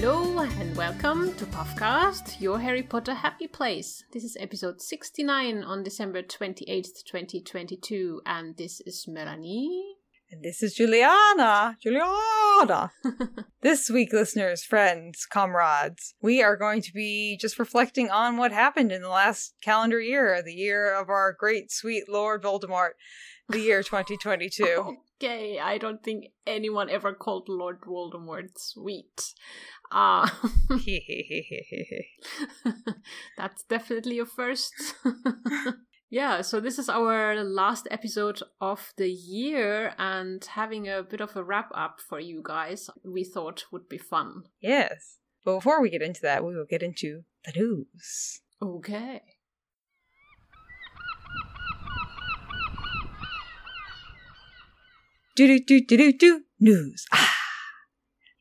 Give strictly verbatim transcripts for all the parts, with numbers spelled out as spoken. Hello and welcome to Puffcast, your Harry Potter happy place. This is episode sixty-nine on December twenty-eighth, twenty twenty-two, and this is Melanie. And this is Juliana. Juliana. This week, listeners, friends, comrades, we are going to be just reflecting on what happened in the last calendar year, the year of our great, sweet Lord Voldemort, the year twenty twenty-two. Okay, I don't think anyone ever called Lord Voldemort sweet. Uh, that's definitely a first. Yeah, so this is our last episode of the year, and having a bit of a wrap-up for you guys, we thought would be fun. Yes, but before we get into that, we will get into the news. Okay. Do-do-do-do-do-do, news. Ah.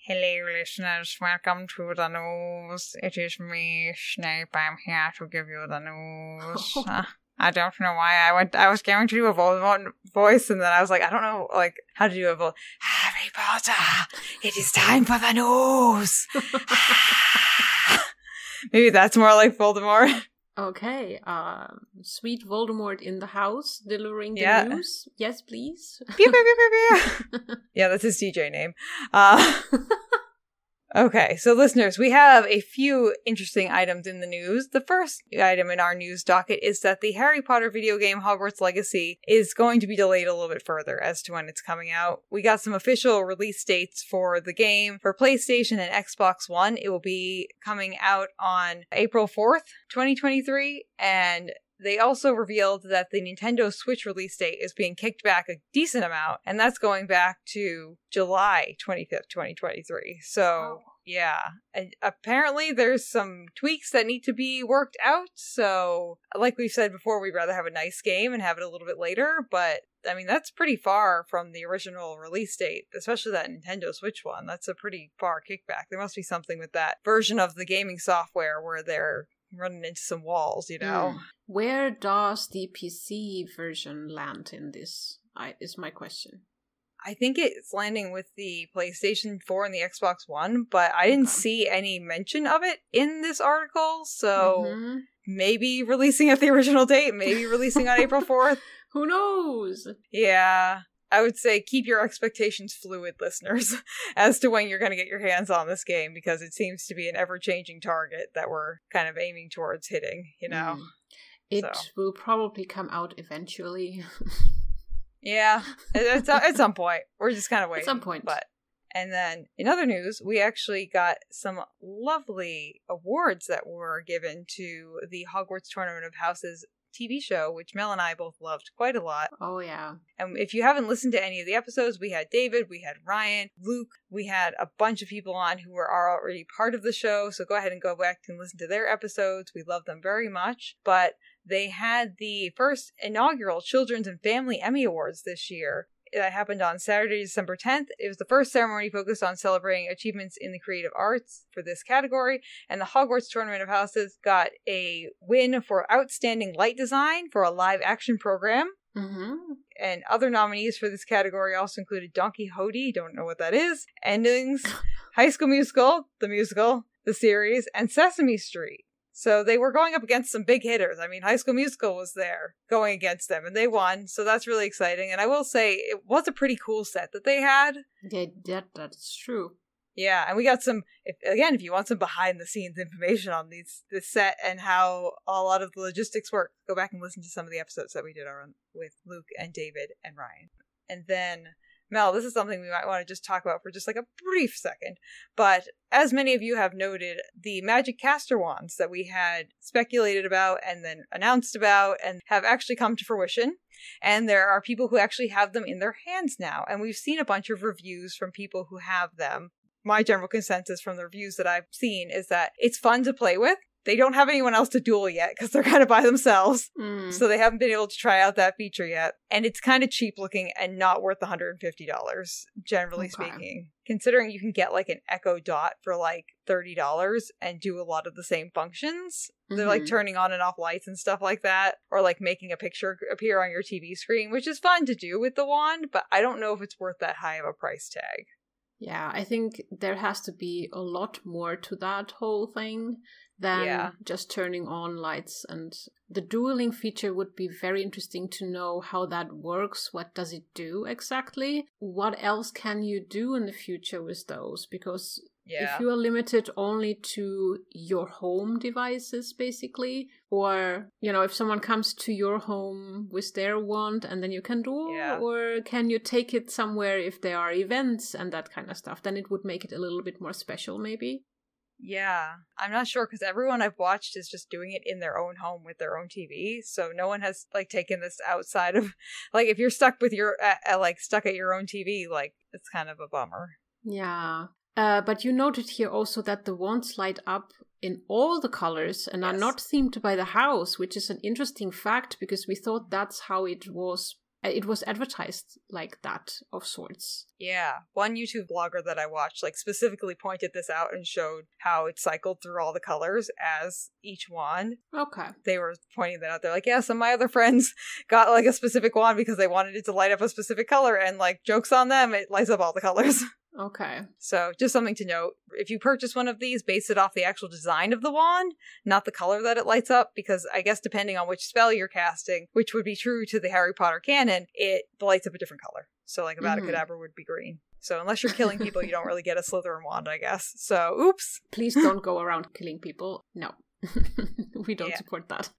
Hello, listeners. Welcome to the news. It is me, Snape. I'm here to give you the news. Oh. Ah. I don't know why I went. I was going to do a Voldemort voice, and then I was like, I don't know, like how to do a Voldemort. Harry Potter, it is time for the news. Maybe that's more like Voldemort. Okay, uh, sweet Voldemort in the house, delivering the yeah. news. Yes, please. Pew, pew, pew, pew, pew. Yeah, that's his D J name. Uh, Okay, so listeners, we have a few interesting items in the news. The first item in our news docket is that the Harry Potter video game Hogwarts Legacy is going to be delayed a little bit further as to when it's coming out. We got some official release dates for the game for PlayStation and Xbox One. It will be coming out on April fourth, twenty twenty-three, and they also revealed that the Nintendo Switch release date is being kicked back a decent amount, and that's going back to July twenty-fifth, twenty twenty-three. So, oh. yeah. And apparently, there's some tweaks that need to be worked out. So, like we've said before, we'd rather have a nice game and have it a little bit later. But, I mean, that's pretty far from the original release date, especially that Nintendo Switch one. That's a pretty far kickback. There must be something with that version of the gaming software where they're running into some walls, you know. Mm. Where does the P C version land in this, I, is my question. I think it's landing with the PlayStation four and the Xbox One, but I didn't okay. see any mention of it in this article, so mm-hmm. maybe releasing at the original date, maybe releasing on April fourth. Who knows? Yeah. I would say keep your expectations fluid, listeners, as to when you're going to get your hands on this game, because it seems to be an ever-changing target that we're kind of aiming towards hitting, you know? Mm. It so. will probably come out eventually. Yeah, at, at some point. We're just kind of waiting. At some point. But, and then, in other news, we actually got some lovely awards that were given to the Hogwarts Tournament of Houses T V show, which Mel and I both loved quite a lot. Oh, yeah. And if you haven't listened to any of the episodes, we had David, we had Ryan, Luke, we had a bunch of people on who were already part of the show, so go ahead and go back and listen to their episodes. We love them very much, but they had the first inaugural Children's and Family Emmy Awards this year. That happened on Saturday, December tenth. It was the first ceremony focused on celebrating achievements in the creative arts for this category, and the Hogwarts Tournament of Houses got a win for Outstanding Light Design for a live action program. Mm-hmm. And other nominees for this category also included Donkey Hodie, don't know what that is, Endings, High School Musical, the musical, the series, and Sesame Street. So they were going up against some big hitters. I mean, High School Musical was there going against them, and they won. So that's really exciting. And I will say, it was a pretty cool set that they had. Yeah, that, that's true. Yeah, and we got some, if, again, if you want some behind-the-scenes information on these this set and how a lot of the logistics work, go back and listen to some of the episodes that we did on, with Luke and David and Ryan. And then, Mel, this is something we might want to just talk about for just like a brief second, but as many of you have noted, the magic caster wands that we had speculated about and then announced about and have actually come to fruition, and there are people who actually have them in their hands now, and we've seen a bunch of reviews from people who have them. My general consensus from the reviews that I've seen is that it's fun to play with. They don't have anyone else to duel yet because they're kind of by themselves. Mm. So they haven't been able to try out that feature yet. And it's kind of cheap looking and not worth one hundred fifty dollars, generally okay. speaking. Considering you can get like an Echo Dot for like thirty dollars and do a lot of the same functions. Mm-hmm. They're like turning on and off lights and stuff like that. Or like making a picture appear on your T V screen, which is fun to do with the wand. But I don't know if it's worth that high of a price tag. Yeah, I think there has to be a lot more to that whole thing than yeah. just turning on lights. And the dueling feature would be very interesting to know how that works. What does it do exactly? What else can you do in the future with those? Because yeah. if you are limited only to your home devices, basically, or, you know, if someone comes to your home with their wand and then you can duel, yeah. or can you take it somewhere if there are events and that kind of stuff, then it would make it a little bit more special, maybe. Yeah, I'm not sure, because everyone I've watched is just doing it in their own home with their own T V, so no one has, like, taken this outside of, like, if you're stuck with your, uh, uh, like, stuck at your own T V, like, it's kind of a bummer. Yeah. Uh, but you noted here also that the wands light up in all the colors and yes. are not themed by the house, which is an interesting fact, because we thought that's how it was. It was advertised like that, of sorts. Yeah. One YouTube blogger that I watched, like, specifically pointed this out and showed how it cycled through all the colors as each wand. Okay. They were pointing that out. They're like, yeah, some of my other friends got, like, a specific wand because they wanted it to light up a specific color, and, like, joke's on them, it lights up all the colors. Okay. So just something to note. If you purchase one of these, base it off the actual design of the wand, not the color that it lights up, because I guess depending on which spell you're casting, which would be true to the Harry Potter canon, it lights up a different color. So, like, a Avada Kedavra mm-hmm. would be green. So unless you're killing people, you don't really get a Slytherin wand, I guess. So, oops. Please don't go around killing people. No. We don't yeah. support that.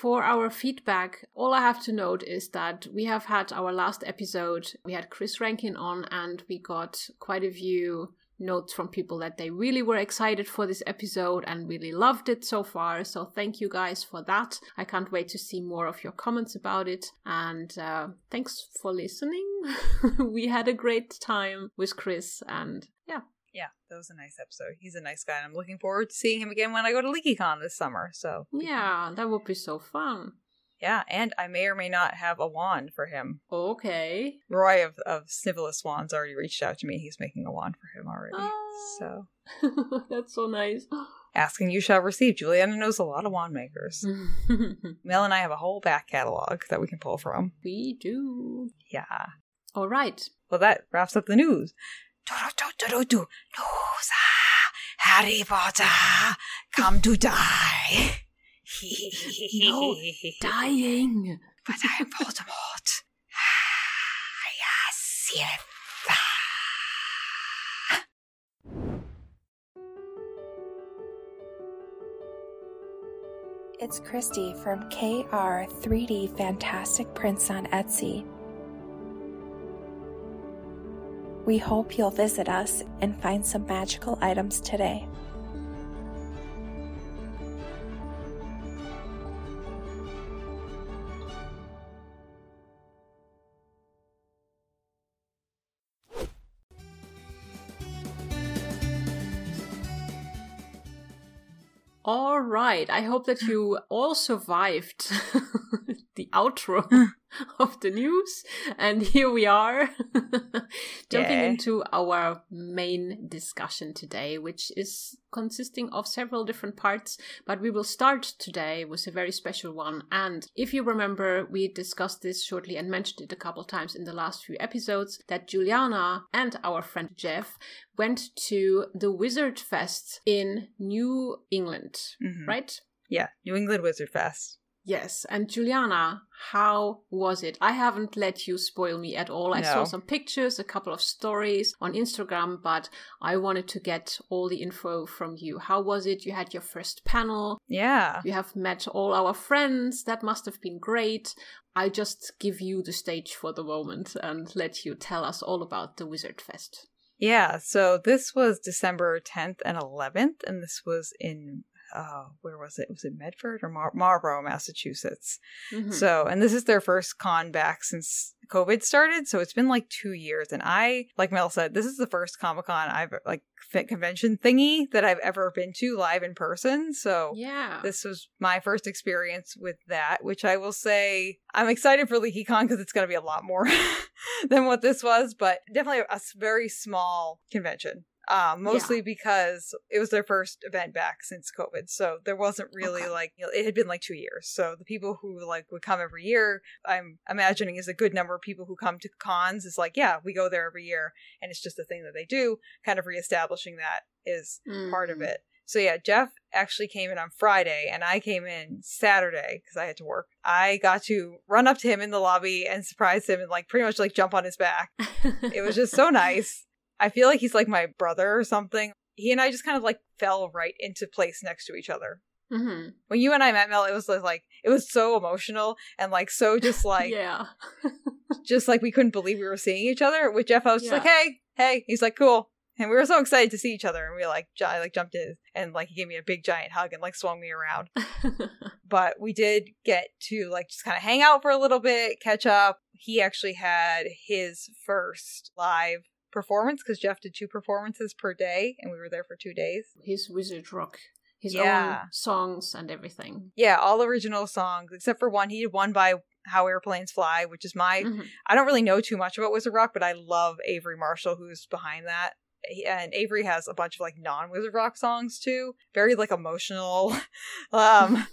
For our feedback, all I have to note is that we have had our last episode, we had Chris Rankin on, and we got quite a few notes from people that they really were excited for this episode and really loved it so far. So thank you guys for that. I can't wait to see more of your comments about it. And uh, thanks for listening. We had a great time with Chris, and yeah. Yeah, that was a nice episode. He's a nice guy, and I'm looking forward to seeing him again when I go to LeakyCon this summer. So yeah, that would be so fun. Yeah, and I may or may not have a wand for him. Okay. Roy of, of Snivellus Wands already reached out to me. He's making a wand for him already. Oh. So that's so nice. Asking you shall receive. Juliana knows a lot of wand makers. Mel and I have a whole back catalog that we can pull from. We do. Yeah. All right. Well, that wraps up the news. News, Harry Potter, come to die. No dying. But I am Voldemort. Yes, yes. It's Christy from K R three D Fantastic Prints on Etsy. We hope you'll visit us and find some magical items today. All right, I hope that you all survived the outro of the news, and here we are jumping yeah. into our main discussion today, which is consisting of several different parts, but we will start today with a very special one. And if you remember, we discussed this shortly and mentioned it a couple times in the last few episodes, that Juliana and our friend Jeff went to the Wizard Fest in New England, mm-hmm. right? Yeah, New England Wizard Fest. Yes. And Juliana, how was it? I haven't let you spoil me at all. I no. saw some pictures, a couple of stories on Instagram, but I wanted to get all the info from you. How was it? You had your first panel. Yeah. You have met all our friends. That must have been great. I just give you the stage for the moment and let you tell us all about the Wizard Fest. Yeah. So this was December tenth and eleventh, and this was in... Uh, where was it? Was it Medford or Mar- Marlborough, Massachusetts? Mm-hmm. So, and this is their first con back since COVID started. So it's been like two years. And I, like Mel said, this is the first Comic-Con I've like convention thingy that I've ever been to live in person. So yeah, this was my first experience with that, which I will say I'm excited for LeakyCon because it's going to be a lot more than what this was, but definitely a very small convention. um, mostly yeah. because it was their first event back since COVID. So there wasn't really okay. like, you know, it had been like two years. So the people who like would come every year, I'm imagining is a good number of people who come to cons is like, yeah, we go there every year. And it's just a thing that they do. Kind of reestablishing that is mm. part of it. So yeah, Jeff actually came in on Friday and I came in Saturday because I had to work. I got to run up to him in the lobby and surprise him and like pretty much like jump on his back. It was just so nice. I feel like he's like my brother or something. He and I just kind of like fell right into place next to each other. Mm-hmm. When you and I met, Mel, it was like, it was so emotional and like so just like, yeah, just like we couldn't believe we were seeing each other. With Jeff, I was yeah. just like, hey, hey, he's like, cool. And we were so excited to see each other, and we like, I like jumped in, and like he gave me a big giant hug and like swung me around. But we did get to like just kind of hang out for a little bit, catch up. He actually had his first live performance because Jeff did two performances per day, and we were there for two days. His wizard rock, his yeah. own songs and everything. Yeah, all original songs except for one. He did one by How Airplanes Fly, which is my. Mm-hmm. I don't really know too much about wizard rock, but I love Avery Marshall, who's behind that. And Avery has a bunch of like non-wizard rock songs too, very like emotional, um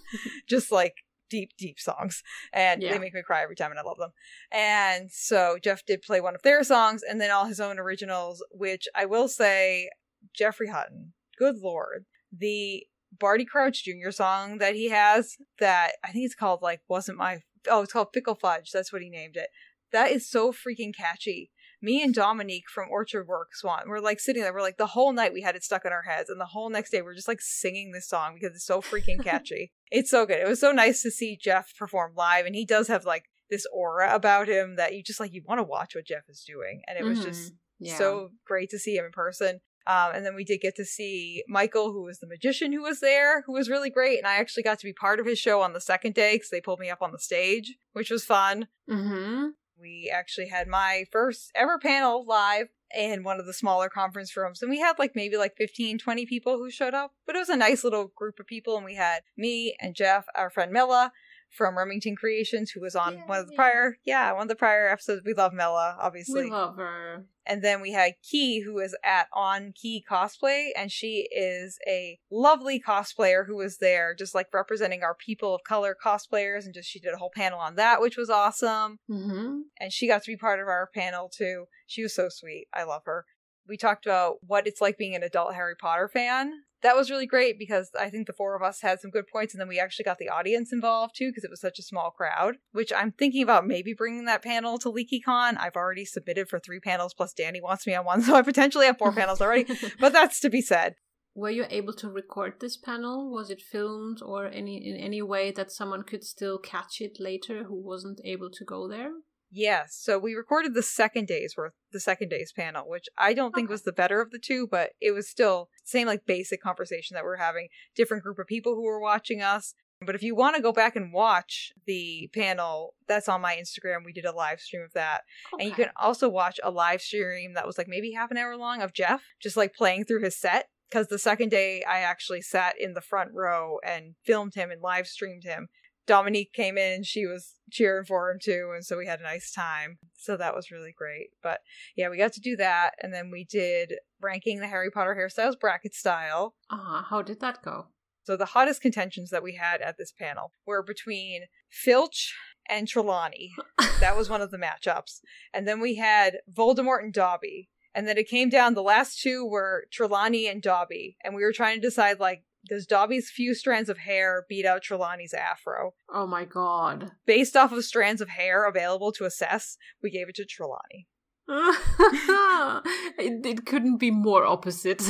just like deep deep songs, and yeah. they make me cry every time and I love them. And so Jeff did play one of their songs and then all his own originals, which I will say, Jeffrey Hutton, good lord, the Barty Crouch Junior song that he has, that I think it's called like wasn't my oh it's called Fickle Fudge, that's what he named it. That is so freaking catchy. Me and Dominique from Orchard Works want, we're like sitting there, we're like the whole night we had it stuck in our heads, and the whole next day we're just like singing this song because it's so freaking catchy. It's so good. It was so nice to see Jeff perform live, and he does have like this aura about him that you just like, you want to watch what Jeff is doing, and it was mm-hmm. just yeah. so great to see him in person. Um, and then we did get to see Michael, who was the magician who was there, who was really great. And I actually got to be part of his show on the second day because they pulled me up on the stage, which was fun. Mm-hmm. We actually had my first ever panel live in one of the smaller conference rooms. And we had like maybe like fifteen, twenty people who showed up. But it was a nice little group of people. And we had me and Jeff, our friend Mella from Remington Creations, who was on yeah, one of the yeah. prior, yeah, one of the prior episodes. We love Mella, obviously. We love her. And then we had Key, who is at On Key Cosplay, and she is a lovely cosplayer who was there just like representing our people of color cosplayers, and just she did a whole panel on that, which was awesome. Mm-hmm. And she got to be part of our panel too. She was so sweet. I love her. We talked about what it's like being an adult Harry Potter fan. That was really great because I think the four of us had some good points, and then we actually got the audience involved too because it was such a small crowd, which I'm thinking about maybe bringing that panel to LeakyCon. I've already submitted for three panels plus Danny wants me on one, so I potentially have four panels already, but that's to be said. Were you able to record this panel? Was it filmed or any in any way that someone could still catch it later who wasn't able to go there? Yes. So we recorded the second day's worth, the second day's panel, which I don't think was the better of the two, but it was still the same like basic conversation that we're having, different group of people who were watching us. But if you want to go back and watch the panel, that's on my Instagram. We did a live stream of that. Okay. And you can also watch a live stream that was like maybe half an hour long of Jeff just like playing through his set. Because the second day I actually sat in the front row and filmed him and live streamed him. Dominique came in, she was cheering for him too, and so we had a nice time. So that was really great. But yeah, we got to do that, and then we did ranking the Harry Potter hairstyles bracket style. Ah, uh, how did that go? So the hottest contentions that we had at this panel were between Filch and Trelawney. That was one of the matchups. And then we had Voldemort and Dobby. And then it came down, the last two were Trelawney and Dobby. And we were trying to decide, like, does Dobby's few strands of hair beat out Trelawney's afro? Oh my god. Based off of strands of hair available to assess, we gave it to Trelawney. it, it couldn't be more opposite.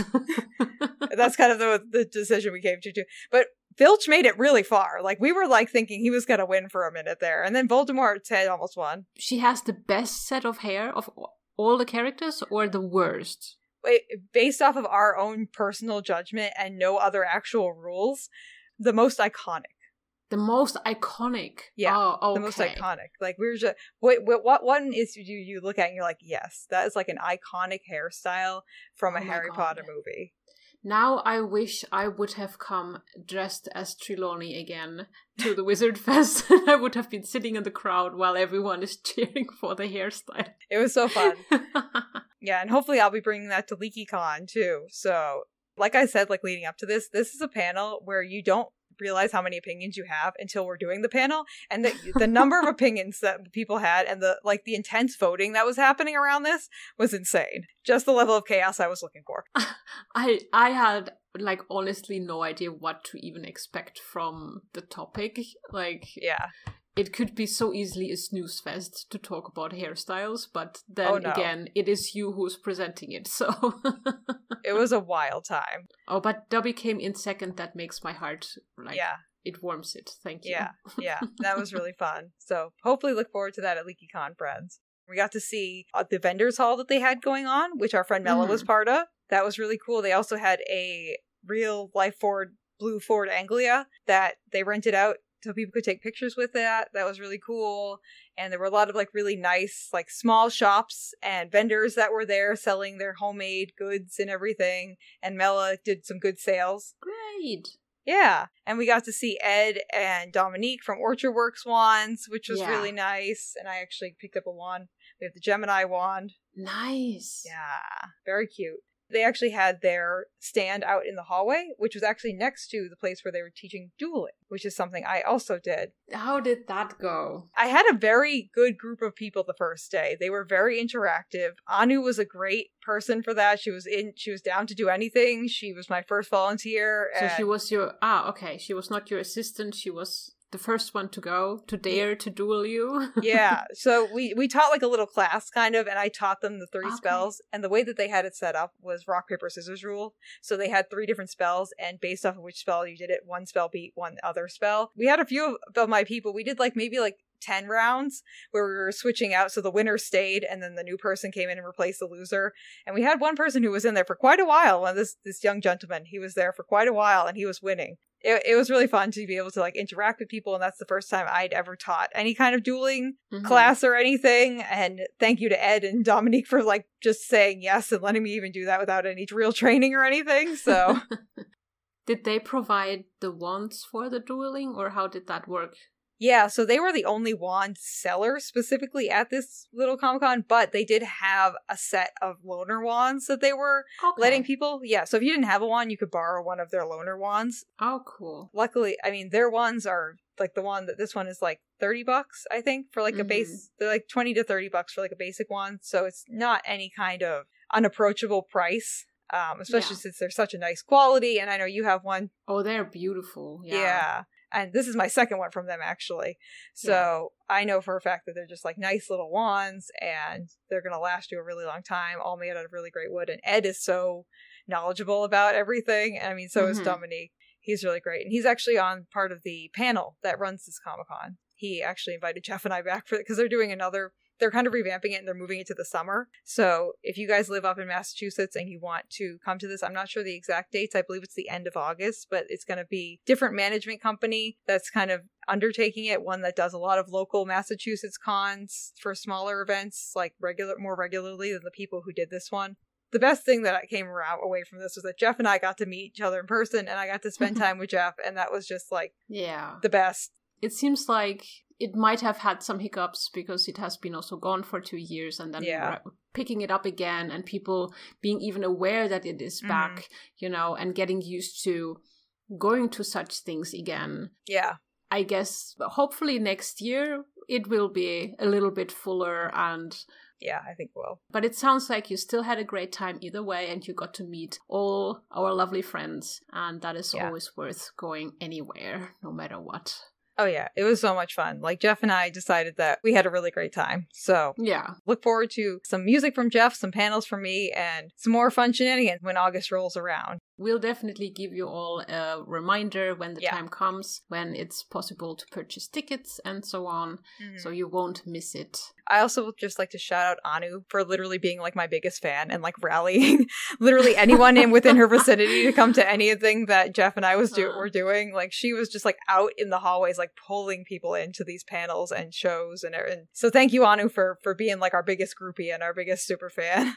That's kind of the, the decision we came to, too. But Filch made it really far. Like, we were, like, thinking he was going to win for a minute there. And then Voldemort's head almost won. She has the best set of hair of all the characters, or the worst? Based off of our own personal judgment and no other actual rules, the most iconic. The most iconic? Yeah, oh, okay. The most iconic. Like, we were just, wait, wait, what one is you, you look at and you're like, yes, that is like an iconic hairstyle from a oh Harry God. Potter movie. Now I wish I would have come dressed as Trelawney again to the Wizard Fest. I would have been sitting in the crowd while everyone is cheering for the hairstyle. It was so fun. Yeah, and hopefully I'll be bringing that to LeakyCon too. So, like I said, like leading up to this, this is a panel where you don't realize how many opinions you have until we're doing the panel, and the the number of opinions that people had and the like the intense voting that was happening around this was insane. Just the level of chaos I was looking for. I I had like honestly no idea what to even expect from the topic. Like, yeah, it could be so easily a snooze fest to talk about hairstyles, but then oh, no. again, it is you who's presenting it, so... It was a wild time. Oh, but Dobby came in second. That makes my heart, like, yeah. It warms it. Thank you. Yeah, yeah. That was really fun. So hopefully look forward to that at LeakyCon, friends. We got to see uh, the vendors hall that they had going on, which our friend Mella mm. was part of. That was really cool. They also had a real life Ford, blue Ford Anglia that they rented out so people could take pictures with that. That was really cool. And there were a lot of like really nice, like small shops and vendors that were there selling their homemade goods and everything. And Mella did some good sales. Great. Yeah. And we got to see Ed and Dominique from Orchard Works wands, which was yeah. really nice. And I actually picked up a wand. We have the Gemini wand. Nice. Yeah. Very cute. They actually had their stand out in the hallway, which was actually next to the place where they were teaching dueling, which is something I also did. How did that go? I had a very good group of people the first day. They were very interactive. Anu was a great person for that. She was in. She was down to do anything. She was my first volunteer. And... So she was your... Ah, okay. She was not your assistant. She was... the first one to go, to dare, to duel you. Yeah. So we, we taught like a little class kind of, and I taught them the three okay. spells. And the way that they had it set up was rock, paper, scissors rule. So they had three different spells, and based off of which spell you did it, one spell beat one other spell. We had a few of, of my people. We did like maybe like ten rounds where we were switching out. So the winner stayed, and then the new person came in and replaced the loser. And we had one person who was in there for quite a while. And this, this young gentleman, he was there for quite a while, and he was winning. It, it was really fun to be able to like interact with people, and that's the first time I'd ever taught any kind of dueling mm-hmm. class or anything. And thank you to Ed and Dominique for like just saying yes and letting me even do that without any real training or anything. So, did they provide the wands for the dueling, or how did that work? Yeah, so they were the only wand seller specifically at this little Comic-Con, but they did have a set of loaner wands that they were okay. letting people. Yeah, so if you didn't have a wand, you could borrow one of their loaner wands. Oh, cool. Luckily, I mean, their wands are, like, the wand that this one is, like, thirty bucks, I think, for, like, mm-hmm. a base. They're, like, twenty to thirty bucks for, like, a basic wand, so it's not any kind of unapproachable price. Um, especially yeah. since they're such a nice quality, and I know you have one. Oh, they're beautiful. Yeah. Yeah. And this is my second one from them, actually. So yeah. I know for a fact that they're just like nice little wands, and they're going to last you a really long time, all made out of really great wood. And Ed is so knowledgeable about everything. I mean, so mm-hmm. is Dominique. He's really great. And he's actually on part of the panel that runs this Comic-Con. He actually invited Jeff and I back for it because they're doing another, they're kind of revamping it and they're moving it to the summer. So if you guys live up in Massachusetts and you want to come to this, I'm not sure the exact dates. I believe it's the end of August, but it's going to be different management company that's kind of undertaking it. One that does a lot of local Massachusetts cons for smaller events, like regular, more regularly than the people who did this one. The best thing that came around away from this was that Jeff and I got to meet each other in person, and I got to spend time with Jeff. And that was just like, yeah, the best. It seems like it might have had some hiccups because it has been also gone for two years and then yeah. picking it up again and people being even aware that it is mm-hmm. back, you know, and getting used to going to such things again. Yeah. I guess hopefully next year it will be a little bit fuller and... Yeah, I think we'll. But it sounds like you still had a great time either way, and you got to meet all our lovely friends, and that is yeah. always worth going anywhere, no matter what. Oh, yeah. It was so much fun. Like, Jeff and I decided that we had a really great time. So, yeah. Look forward to some music from Jeff, some panels from me, and some more fun shenanigans when August rolls around. We'll definitely give you all a reminder when the yeah. time comes, when it's possible to purchase tickets and so on, mm-hmm. so you won't miss it. I also would just like to shout out Anu for literally being, like, my biggest fan and, like, rallying literally anyone in within her vicinity to come to anything that Jeff and I was do- were doing. Like, she was just, like, out in the hallways, like, pulling people into these panels and shows. And, and so thank you, Anu, for, for being, like, our biggest groupie and our biggest super fan.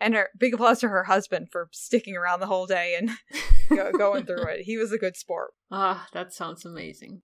And her big applause to her husband for sticking around the whole day and go- going through it. He was a good sport. Ah, that sounds amazing.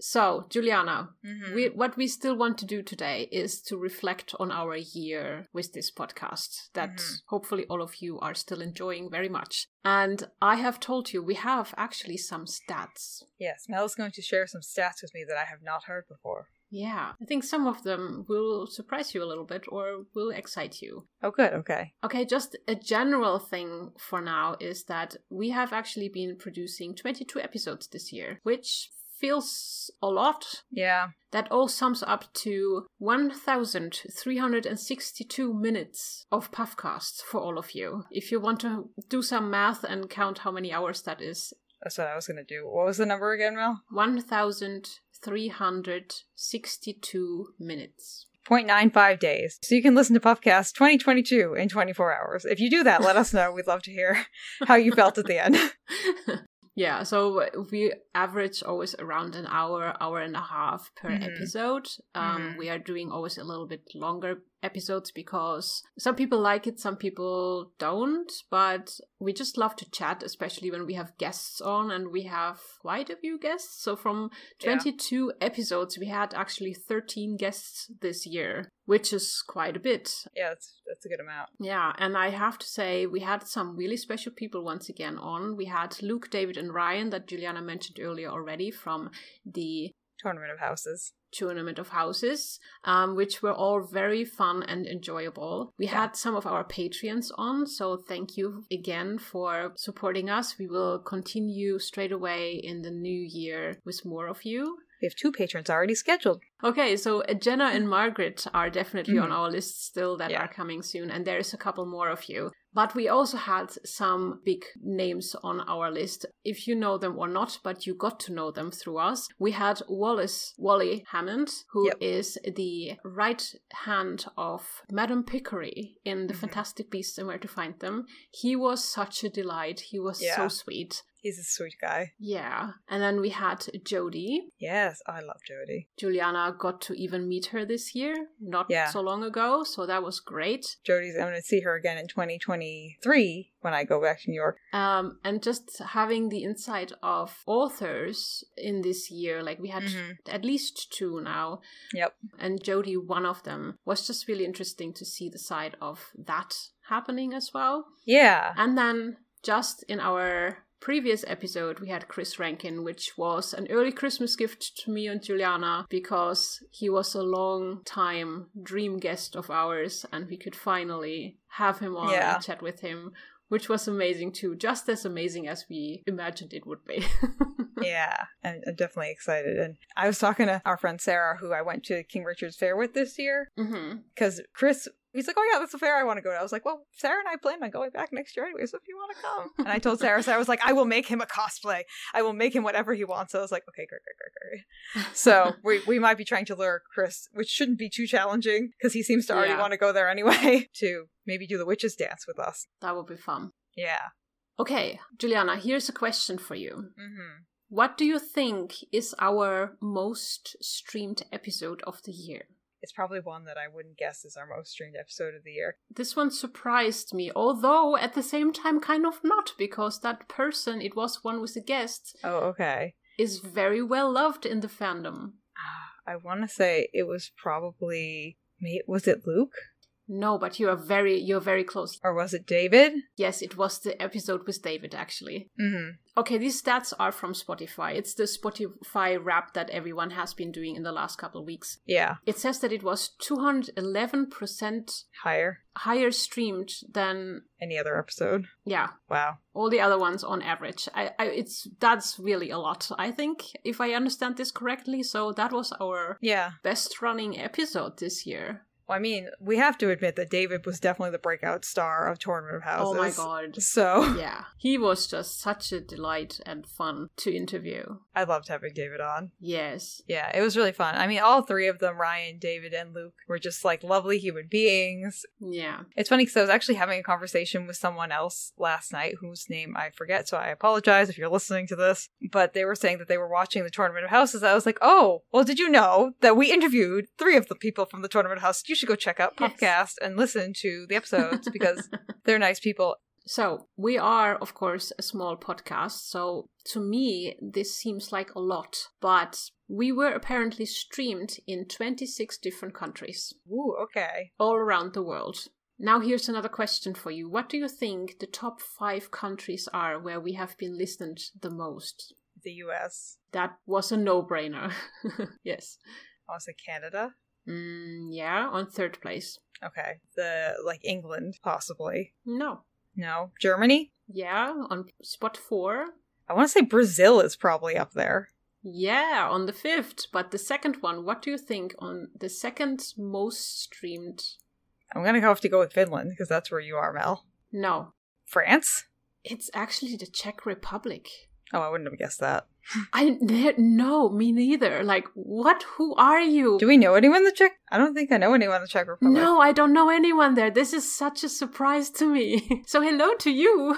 So, Juliana, mm-hmm. we, what we still want to do today is to reflect on our year with this podcast that mm-hmm. hopefully all of you are still enjoying very much. And I have told you, we have actually some stats. Yes, Mel's going to share some stats with me that I have not heard before. Yeah, I think some of them will surprise you a little bit or will excite you. Oh, good. Okay. Okay, just a general thing for now is that we have actually been producing twenty-two episodes this year, which feels a lot. Yeah. That all sums up to one thousand three hundred sixty-two minutes of Puffcast for all of you. If you want to do some math and count how many hours that is. That's what I was going to do. What was the number again, Mel? one thousand three hundred sixty-two minutes. zero point nine five days. So you can listen to Puffcast twenty twenty-two in twenty-four hours. If you do that, let us know. We'd love to hear how you felt at the end. Yeah, so we average always around an hour, hour and a half per mm-hmm. episode. Um, mm-hmm. We are doing always a little bit longer episodes because some people like it, some people don't, but we just love to chat, especially when we have guests on, and we have quite a few guests. So from twenty-two yeah. episodes, we had actually thirteen guests this year, which is quite a bit. Yeah, that's, that's a good amount. Yeah, and I have to say, we had some really special people once again on. We had Luke, David, and Ryan that Juliana mentioned earlier already from the Tournament of Houses. Tournament of Houses, um, which were all very fun and enjoyable. We yeah. had some of our Patreons on, so thank you again for supporting us. We will continue straight away in the new year with more of you. We have two patrons already scheduled. Okay, so Jenna and Margaret are definitely mm-hmm. on our list still that yeah. are coming soon, and there is a couple more of you. But we also had some big names on our list, if you know them or not, but you got to know them through us. We had Wallace, Wally Hammond, who yep. is the right hand of Madame Pickery in the mm-hmm. Fantastic Beasts and Where to Find Them. He was such a delight. He was yeah. so sweet. He's a sweet guy. Yeah. And then we had Jodie. Yes, I love Jodie. Juliana got to even meet her this year, not yeah. so long ago, so that was great. Jodie's, I'm going to see her again in twenty twenty-three when I go back to New York. Um, and just having the insight of authors in this year, like we had mm-hmm. at least two now. Yep. And Jodie, one of them, was just really interesting to see the side of that happening as well. Yeah. And then just in our previous episode, we had Chris Rankin, which was an early Christmas gift to me and Juliana because he was a long time dream guest of ours, and we could finally have him on yeah. and chat with him, which was amazing too, just as amazing as we imagined it would be. Yeah, and I'm definitely excited. And I was talking to our friend Sarah, who I went to King Richard's Fair with this year, because mm-hmm. Chris, he's like, oh yeah, that's the fair I want to go to. I was like, well, Sarah and I plan on going back next year anyway, so if you want to come. And I told Sarah, so I was like, I will make him a cosplay. I will make him whatever he wants. So I was like, okay, great, great, great, great. So we, we might be trying to lure Chris, which shouldn't be too challenging, because he seems to already yeah. want to go there anyway, to maybe do the witch's dance with us. That would be fun. Yeah. Okay, Juliana, here's a question for you. Mm-hmm. What do you think is our most streamed episode of the year? It's probably one that I wouldn't guess is our most streamed episode of the year. This one surprised me, although at the same time kind of not, because that person, it was one with a guest. Oh, okay. Is very well loved in the fandom. I want to say it was probably me. Was it Luke? No, but you are very, you're very close. Or was it David? Yes, it was the episode with David, actually. Mm-hmm. Okay, these stats are from Spotify. It's the Spotify wrap that everyone has been doing in the last couple of weeks. Yeah. It says that it was two hundred eleven percent higher. Higher streamed than any other episode. Yeah. Wow. All the other ones on average. I, I it's that's really a lot, I think, if I understand this correctly. So that was our yeah. best running episode this year. Well, I mean, we have to admit that David was definitely the breakout star of Tournament of Houses. Oh my god. So. Yeah. He was just such a delight and fun to interview. I loved having David on. Yes. Yeah, it was really fun. I mean, all three of them, Ryan, David, and Luke, were just like lovely human beings. Yeah. It's funny because I was actually having a conversation with someone else last night whose name I forget, so I apologize if you're listening to this. But they were saying that they were watching the Tournament of Houses. I was like, oh, well, did you know that we interviewed three of the people from the Tournament of Houses? You should go check out Puffcast yes. and listen to the episodes because they're nice people. So we are, of course, a small podcast, so to me this seems like a lot, but we were apparently streamed in twenty-six different countries. Ooh, okay. All around the world. Now here's another question for you. What do you think the top five countries are where we have been listened the most? The U S. That was a no-brainer. Yes. I was like Canada? Mm, yeah, on third place. Okay. The, like, England, possibly. No. No. Germany? Yeah, on spot four. I want to say Brazil is probably up there. Yeah, on the fifth. But the second one, what do you think on the second most streamed? I'm going to have to go with Finland, because that's where you are, Mel. No. France? It's actually the Czech Republic. Oh, I wouldn't have guessed that. I no, me neither. Like, what? Who are you? Do we know anyone in the Czech? I don't think I know anyone in the Czech Republic. No, I don't know anyone there. This is such a surprise to me. So hello to you.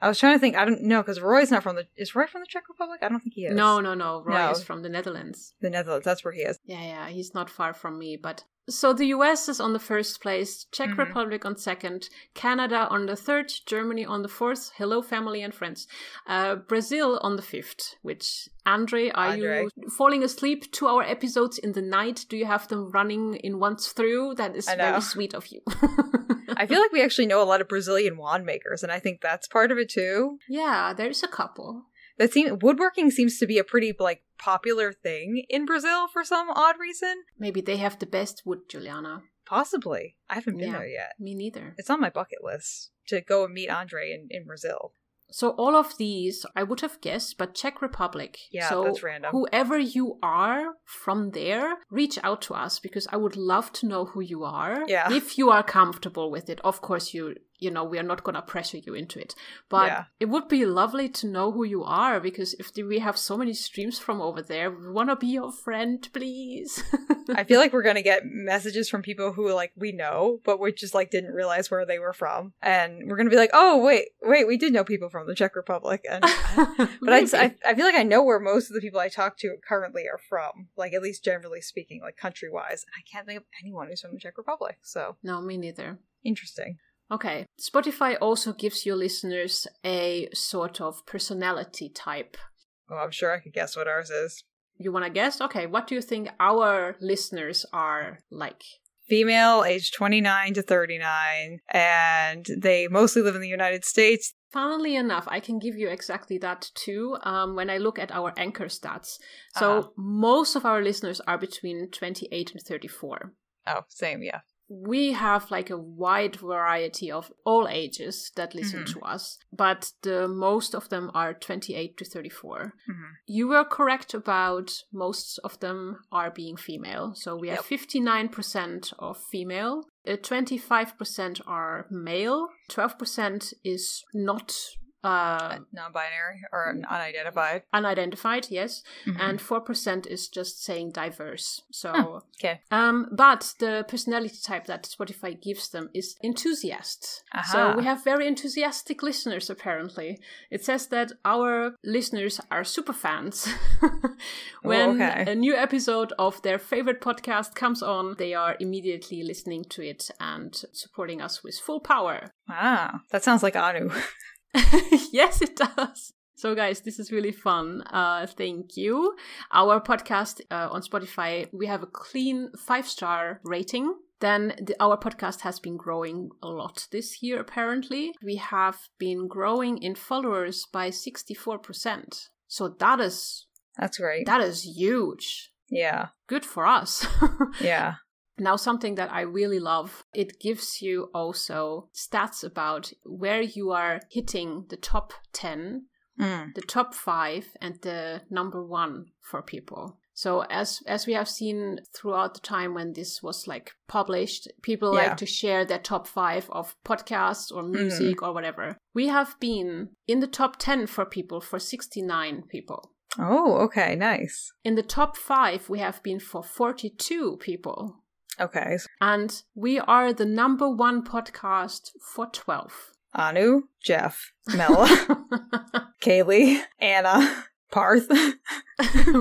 I was trying to think. I don't know, because Roy's not from the... Is Roy from the Czech Republic? I don't think he is. No, no, no. Roy no. is from the Netherlands. The Netherlands. That's where he is. Yeah, yeah. He's not far from me, but... So the U S is on the first place, Czech mm-hmm. Republic on second, Canada on the third, Germany on the fourth, hello family and friends, uh, Brazil on the fifth, which, Andre, are Andre. you falling asleep to our episodes in the night? Do you have them running in once through? That is very sweet of you. I feel like we actually know a lot of Brazilian wand makers, and I think that's part of it too. Yeah, there's a couple. That seem- woodworking seems to be a pretty, like, popular thing in Brazil for some odd reason. Maybe they have the best wood, Juliana. Possibly. I haven't been yeah, there yet. Me neither. It's on my bucket list to go and meet Andre in, in Brazil. So all of these, I would have guessed, but Czech Republic. Yeah, so that's random. Whoever you are from there, reach out to us, because I would love to know who you are. Yeah. If you are comfortable with it. Of course, you you know, we are not going to pressure you into it. But yeah. It would be lovely to know who you are, because if we have so many streams from over there, we want to be your friend, please. I feel like we're going to get messages from people who, like, we know, but we just, like, didn't realize where they were from. And we're going to be like, oh, wait, wait, we did know people from the Czech Republic. And But I, I, I feel like I know where most of the people I talk to currently are from, like, at least generally speaking, like, country-wise. And I can't think of anyone who's from the Czech Republic, so. No, me neither. Interesting. Okay. Spotify also gives your listeners a sort of personality type. Oh, I'm sure I could guess what ours is. You want to guess? Okay. What do you think our listeners are like? Female, age twenty-nine to thirty-nine, and they mostly live in the United States. Funnily enough, I can give you exactly that too um, when I look at our anchor stats. So uh-huh. Most of our listeners are between twenty-eight and thirty-four. Oh, same, yeah. We have like a wide variety of all ages that listen mm-hmm. to us, but the most of them are twenty-eight to thirty-four. Mm-hmm. You were correct about most of them are being female. So we have yep. fifty-nine percent of female, uh, twenty-five percent are male, twelve percent is not uh, non-binary or unidentified. Unidentified, yes. Mm-hmm. And four percent is just saying diverse. So, huh, okay. Um, but the personality type that Spotify gives them is enthusiast. Uh-huh. So we have very enthusiastic listeners, apparently. It says that our listeners are super fans. When oh, okay. a new episode of their favorite podcast comes on, they are immediately listening to it and supporting us with full power. Wow. That sounds like Anu. Yes, it does. So guys, this is really fun. Uh, thank you. Our podcast uh, on Spotify, we have a clean five-star rating. Then the, our podcast has been growing a lot this year, apparently. We have been growing in followers by sixty-four percent. So that is... That's great. That is huge. Yeah. Good for us. Yeah. Now, something that I really love, it gives you also stats about where you are hitting the top ten, mm. the top five, and the number one for people. So as as we have seen throughout the time when this was like published, people yeah. like to share their top five of podcasts or music mm-hmm. or whatever. We have been in the top ten for people, for sixty-nine people. Oh, okay. Nice. In the top five, we have been for forty-two people. Okay. And we are the number one podcast for twelve. Anu, Jeff, Mel, Kaylee, Anna, Parth.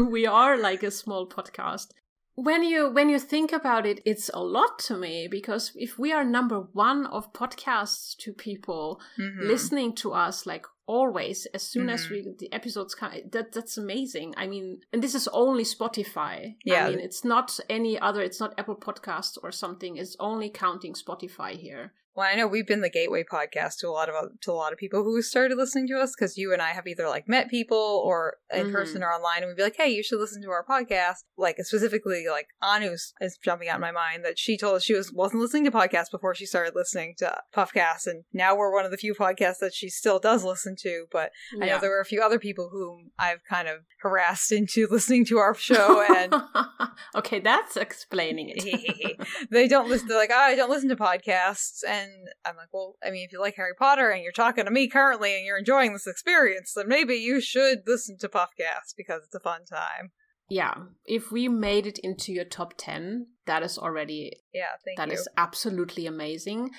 We are like a small podcast. When you when you think about it, it's a lot to me, because if we are number one of podcasts to people mm-hmm. listening to us, like always, as soon mm-hmm. as we the episodes come, that that's amazing. I mean, and this is only Spotify. Yeah, I mean, it's not any other. It's not Apple Podcasts or something. It's only counting Spotify here. Well, I know we've been the gateway podcast to a lot of to a lot of people who started listening to us, because you and I have either like met people or in mm-hmm. person or online, and we'd be like, "Hey, you should listen to our podcast." Like specifically, like Anu's is jumping out in my mind that she told us she was wasn't listening to podcasts before she started listening to Puffcast, and now we're one of the few podcasts that she still does listen to. But yeah. I know there were a few other people whom I've kind of harassed into listening to our show, and okay, that's explaining it. They don't listen. They're like, "Oh, I don't listen to podcasts." And And I'm like, well, I mean, if you like Harry Potter and you're talking to me currently and you're enjoying this experience, then maybe you should listen to Puffcast because it's a fun time. Yeah. If we made it into your top ten, that is already, yeah, thank you. That is absolutely amazing,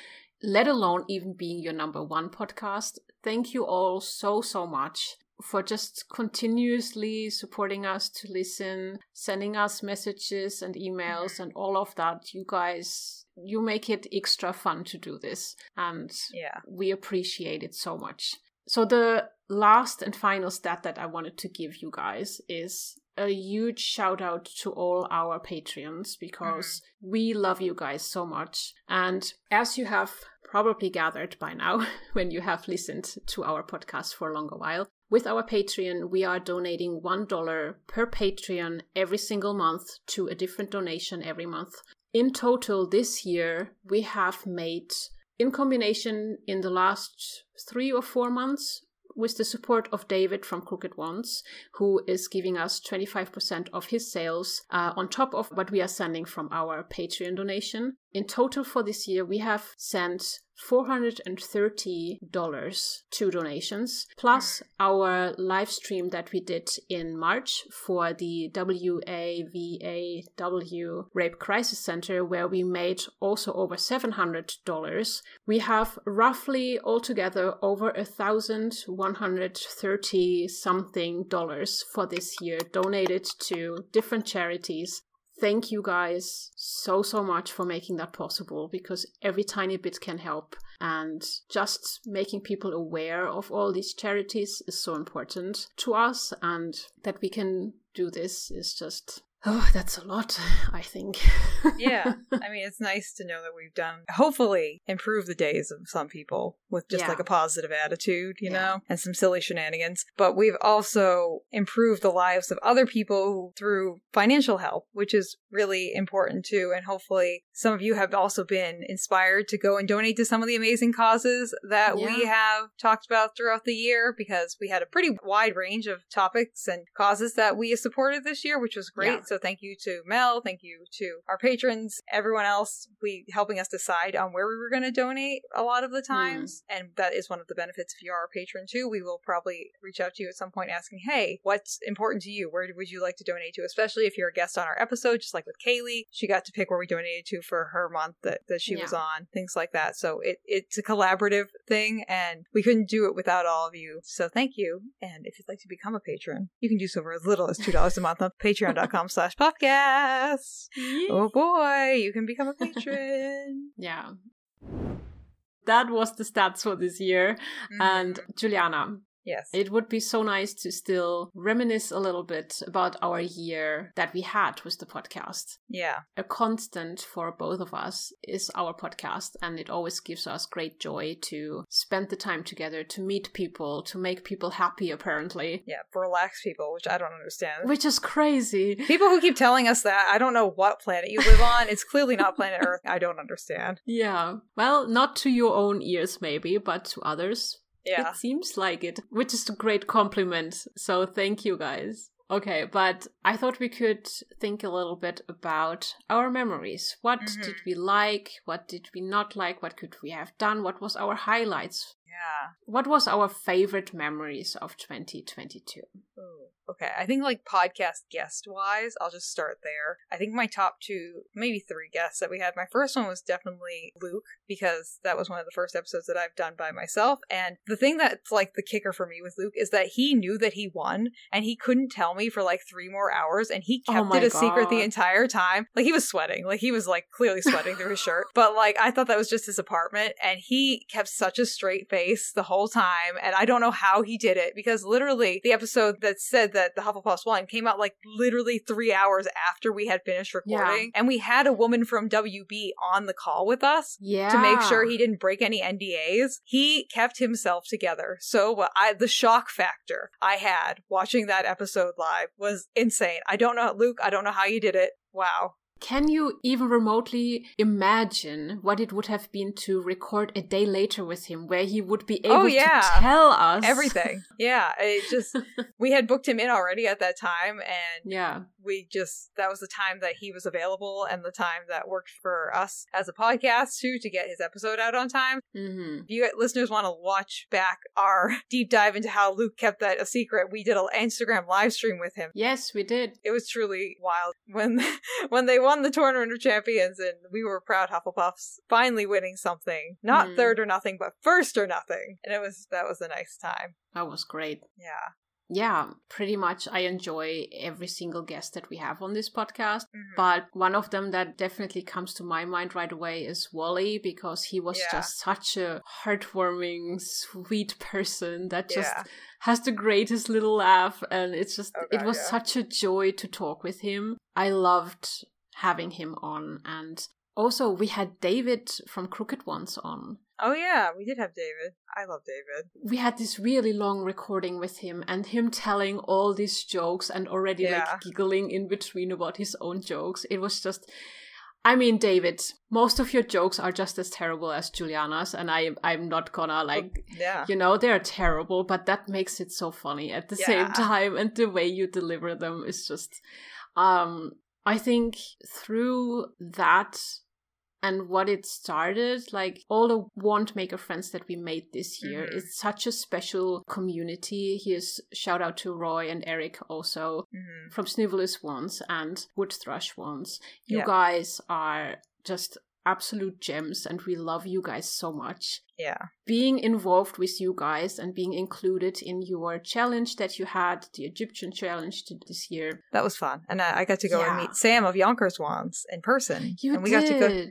let alone even being your number one podcast. Thank you all so, so much for just continuously supporting us to listen, sending us messages and emails and all of that. You guys... You make it extra fun to do this, and yeah. we appreciate it so much. So the last and final stat that I wanted to give you guys is a huge shout out to all our Patreons, because mm-hmm. we love you guys so much. And as you have probably gathered by now, when you have listened to our podcast for a longer while, with our Patreon, we are donating one dollar per Patreon every single month to a different donation every month. In total this year, we have made, in combination in the last three or four months, with the support of David from Crooked Ones, who is giving us twenty-five percent of his sales uh, on top of what we are sending from our Patreon donation. In total for this year, we have sent four hundred thirty dollars to donations, plus our live stream that we did in March for the W A V A W Rape Crisis Center, where we made also over seven hundred dollars. We have roughly altogether over one thousand one hundred thirty something dollars for this year donated to different charities. Thank you guys so, so much for making that possible, because every tiny bit can help. And just making people aware of all these charities is so important to us, and that we can do this is just... Oh, that's a lot, I think. Yeah. I mean, it's nice to know that we've done, hopefully, improve the days of some people with just yeah. like a positive attitude, you yeah. know, and some silly shenanigans. But we've also improved the lives of other people through financial help, which is really important too. And hopefully some of you have also been inspired to go and donate to some of the amazing causes that yeah. we have talked about throughout the year, because we had a pretty wide range of topics and causes that we supported this year, which was great. Yeah. So thank you to Mel, thank you to our patrons, everyone else, we helping us decide on where we were going to donate a lot of the times. Mm. And that is one of the benefits if you are a patron too. We will probably reach out to you at some point asking, hey, what's important to you? Where would you like to donate to? Especially if you're a guest on our episode, just like with Kaylee, she got to pick where we donated to for her month that, that she yeah. was on, things like that. So it, it's a collaborative thing, and we couldn't do it without all of you. So thank you. And if you'd like to become a patron, you can do so for as little as two dollars a month on patreon dot com slash Puffcast. Oh boy, you can become a patron. Yeah. That was the stats for this year. Mm-hmm. And Juliana. Yes. It would be so nice to still reminisce a little bit about our year that we had with the podcast. Yeah. A constant for both of us is our podcast, and it always gives us great joy to spend the time together, to meet people, to make people happy, apparently. Yeah, relax people, which I don't understand. Which is crazy. People who keep telling us that, I don't know what planet you live on. It's clearly not planet Earth. I don't understand. Yeah. Well, not to your own ears, maybe, but to others. Yeah. It seems like it, which is a great compliment. So thank you guys. Okay, but I thought we could think a little bit about our memories. What mm-hmm. did we like? What did we not like? What could we have done? What was our highlights? Yeah. What was our favorite memories of twenty twenty-two? Ooh. Okay, I think like podcast guest wise, I'll just start there. I think my top two, maybe three guests that we had. My first one was definitely Luke, because that was one of the first episodes that I've done by myself. And the thing that's like the kicker for me with Luke is that he knew that he won and he couldn't tell me for like three more hours. And he kept oh it a God. secret the entire time. Like he was sweating, like he was like clearly sweating through his shirt. But like, I thought that was just his apartment. And he kept such a straight face the whole time. And I don't know how he did it, because literally the episode that said that the Hufflepuffs won came out like literally three hours after we had finished recording. Yeah. And we had a woman from W B on the call with us yeah. to make sure he didn't break any N D As. He kept himself together. So I, the shock factor I had watching that episode live was insane. I don't know, Luke, I don't know how you did it. Wow. Can you even remotely imagine what it would have been to record a day later with him, where he would be able oh, yeah. to tell us everything? Yeah, it just we had booked him in already at that time, and yeah, we just that was the time that he was available and the time that worked for us as a podcast too to get his episode out on time. Mm-hmm. If you listeners want to watch back our deep dive into how Luke kept that a secret, we did an Instagram live stream with him. Yes, we did. It was truly wild when when they. Watched the Tournament of Champions, and we were proud Hufflepuffs finally winning something, not mm. third or nothing, but first or nothing. And it was that was a nice time. That was great. Yeah. Yeah, pretty much I enjoy every single guest that we have on this podcast. Mm-hmm. But one of them that definitely comes to my mind right away is Wally, because he was yeah. just such a heartwarming, sweet person that yeah. just has the greatest little laugh. And it's just, oh, God, it was yeah. such a joy to talk with him. I loved having him on. And also we had David from Crooked Ones on. Oh yeah, we did have David. I love David. We had this really long recording with him and him telling all these jokes and already yeah. like giggling in between about his own jokes. It was just, I mean, David, most of your jokes are just as terrible as Juliana's, and I, I'm not gonna like, yeah. you know, they're terrible, but that makes it so funny at the yeah. same time, and the way you deliver them is just... um. I think through that and what it started, like all the Want Maker friends that we made this year, mm-hmm. it's such a special community. Here's shout out to Roy and Eric also mm-hmm. from Snivelous Wands and Wood Thrush Wands. You yeah. guys are just absolute gems, and we love you guys so much. Yeah. Being involved with you guys and being included in your challenge that you had, the Egyptian challenge this year. That was fun. And I, I got to go yeah. and meet Sam of Yonkers Wands in person. You and we did. Got to go.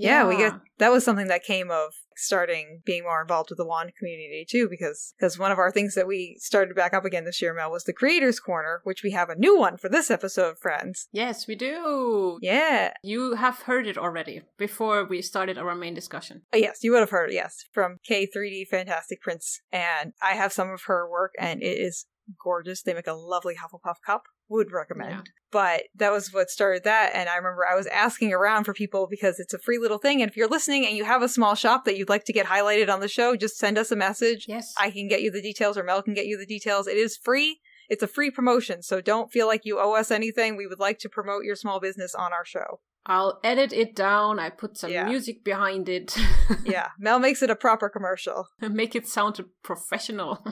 Yeah, yeah, we got that was something that came of starting being more involved with the wand community too, because because one of our things that we started back up again this year, Mel, was the Creators Corner, which we have a new one for this episode, friends. Yes, we do. Yeah. You have heard it already before we started our main discussion. Uh, yes, you would have heard it, yes, from K three D Fantastic Prince, and I have some of her work, and it is gorgeous. They make a lovely Hufflepuff cup. Would recommend. Yeah. But that was what started that. And I remember I was asking around for people because it's a free little thing. And if you're listening and you have a small shop that you'd like to get highlighted on the show, just send us a message. Yes. I can get you the details, or Mel can get you the details. It is free. It's a free promotion. So don't feel like you owe us anything. We would like to promote your small business on our show. I'll edit it down. I put some yeah. music behind it. yeah. Mel makes it a proper commercial. Make it sound professional.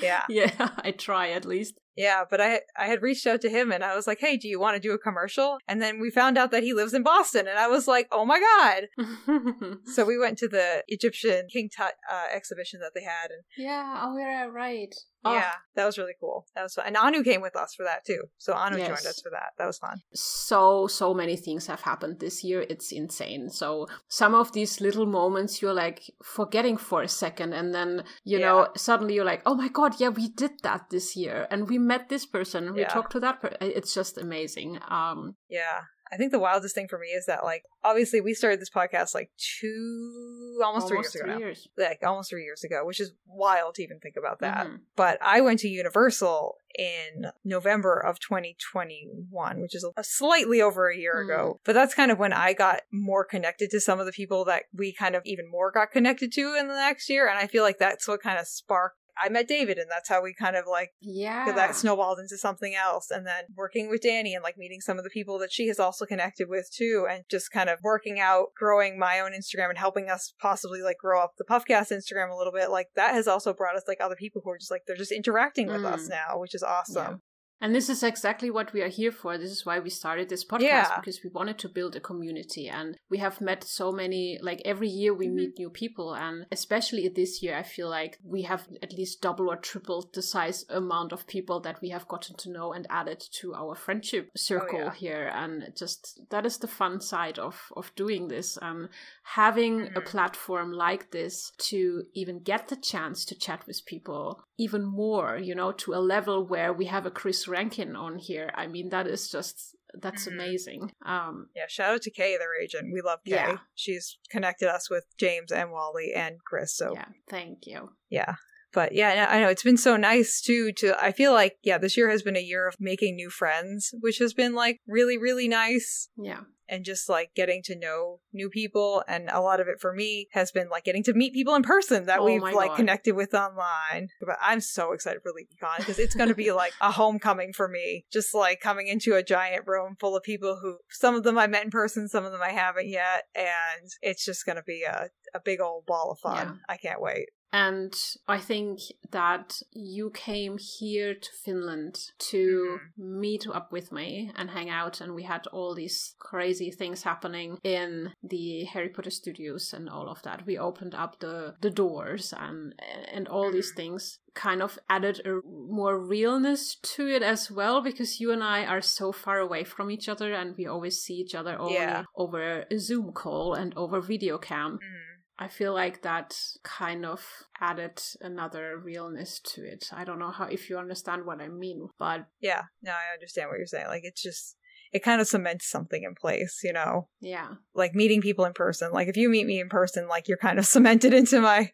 yeah. Yeah. I try at least. Yeah, but I I had reached out to him and I was like, hey, do you want to do a commercial? And then we found out that he lives in Boston, and I was like, oh my God. So we went to the Egyptian King Tut uh, exhibition that they had. And yeah, oh, yeah, right. Yeah, oh. that was really cool. That was fun. And Anu came with us for that too. So Anu yes. joined us for that. That was fun. So, so many things have happened this year. It's insane. So some of these little moments you're like forgetting for a second, and then, you yeah. know, suddenly you're like, oh my God, yeah, we did that this year. And we met this person. We yeah. talked to that person. It's just amazing. Um, yeah. I think the wildest thing for me is that, like, obviously we started this podcast like two, almost, almost three years three ago years. Now. Like almost three years ago, which is wild to even think about that. Mm-hmm. But I went to Universal in November of twenty twenty-one, which is a slightly over a year mm-hmm. ago. But that's kind of when I got more connected to some of the people that we kind of even more got connected to in the next year. And I feel like that's what kind of sparked I met David, and that's how we kind of like, yeah, that snowballed into something else. And then working with Dani and like meeting some of the people that she has also connected with too, and just kind of working out, growing my own Instagram and helping us possibly like grow up the Puffcast Instagram a little bit. Like that has also brought us like other people who are just like, they're just interacting with mm. us now, which is awesome. Yeah. And this is exactly what we are here for. This is why we started this podcast, yeah. because we wanted to build a community. And we have met so many, like every year we mm-hmm. meet new people. And especially this year, I feel like we have at least double or triple the size amount of people that we have gotten to know and added to our friendship circle oh, yeah. here. And just that is the fun side of, of doing this. And having mm-hmm. a platform like this to even get the chance to chat with people even more, you know, to a level where we have a Chris Rankin on here. I mean, that is just, that's mm-hmm. amazing. Um, yeah, shout out to Kay, their agent. We love Kay. Yeah. She's connected us with James and Wally and Chris. So yeah, thank you. Yeah. But yeah, I know it's been so nice too to, I feel like, yeah, this year has been a year of making new friends, which has been like really, really nice. Yeah. And just like getting to know new people. And a lot of it for me has been like getting to meet people in person that oh we've like God. connected with online. But I'm so excited for LeakyCon because it's going to be like a homecoming for me. Just like coming into a giant room full of people who some of them I met in person, some of them I haven't yet. And it's just going to be a, a big old ball of fun. Yeah. I can't wait. And I think that you came here to Finland to mm-hmm. meet up with me and hang out. And we had all these crazy things happening in the Harry Potter Studios and all of that. We opened up the, the doors and and all these things. Kind of added a more realness to it as well, because you and I are so far away from each other and we always see each other only yeah. over a Zoom call and over video cam. Mm. I feel like that kind of added another realness to it. I don't know how if you understand what I mean, but... Yeah, no, I understand what you're saying. Like, it's just... It kind of cements something in place, you know? Yeah. Like meeting people in person. Like if you meet me in person, like you're kind of cemented into my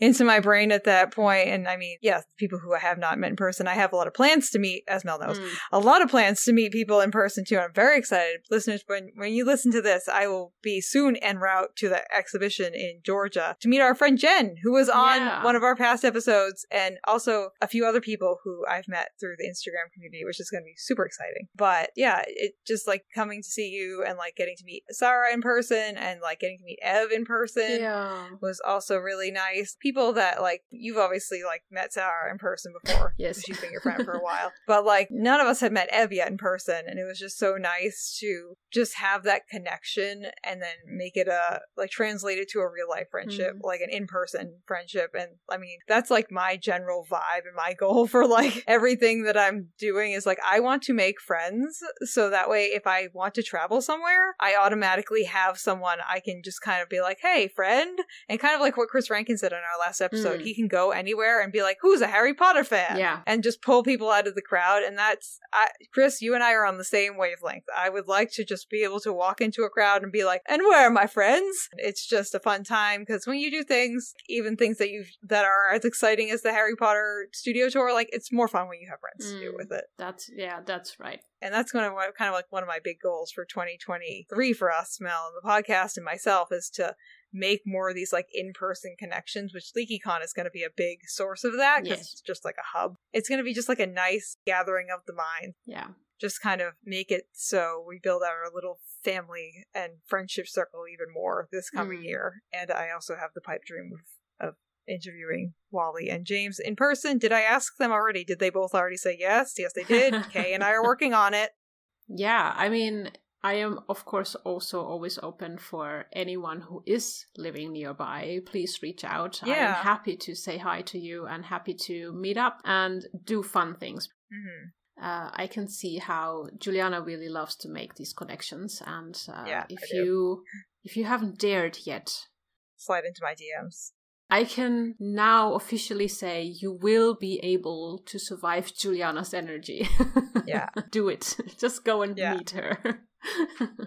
into my brain at that point. And I mean, yes, people who I have not met in person. I have a lot of plans to meet, as Mel knows. Mm. A lot of plans to meet people in person too. I'm very excited. Listeners, when, when you listen to this, I will be soon en route to the exhibition in Georgia to meet our friend Jen, who was on yeah. one of our past episodes, and also a few other people who I've met through the Instagram community, which is going to be super exciting. But yeah, it just like coming to see you and like getting to meet Sarah in person and like getting to meet Ev in person yeah. was also really nice. People that like you've obviously like met Sarah in person before. Yes. She's been your friend for a while. But like none of us had met Ev yet in person, and it was just so nice to just have that connection and then make it a like translate it to a real life friendship, mm-hmm. like an in-person friendship. And I mean, that's like my general vibe and my goal for like everything that I'm doing is like I want to make friends so that way if I want to travel somewhere, I automatically have someone I can just kind of be like, hey, friend. And kind of like what Chris Rankin said in our last episode, mm. he can go anywhere and be like, who's a Harry Potter fan? Yeah. And just pull people out of the crowd. And that's, I, Chris, you and I are on the same wavelength. I would like to just be able to walk into a crowd and be like, and where are my friends? It's just a fun time because when you do things, even things that you that are as exciting as the Harry Potter studio tour, like it's more fun when you have friends mm. to do with it. That's, yeah, that's right. And that's going to kind of like one of my big goals for twenty twenty-three for us, Mel, and the podcast and myself, is to make more of these like in-person connections, which LeakyCon is going to be a big source of that because yes. it's just like a hub. It's going to be just like a nice gathering of the mind. Yeah. Just kind of make it so we build out our little family and friendship circle even more this coming mm. year. And I also have the pipe dream of, of interviewing Wally and James in person. Did I ask them already? Did they both already say yes? Yes, they did. Kay and I are working on it. Yeah, I mean, I am, of course, also always open for anyone who is living nearby. Please reach out. Yeah. I am happy to say hi to you and happy to meet up and do fun things. Mm-hmm. Uh, I can see how Juliana really loves to make these connections. And uh, yeah, if you if you haven't dared yet, slide into my D Ms. I can now officially say you will be able to survive Juliana's energy. Yeah. Do it. Just go and yeah. meet her.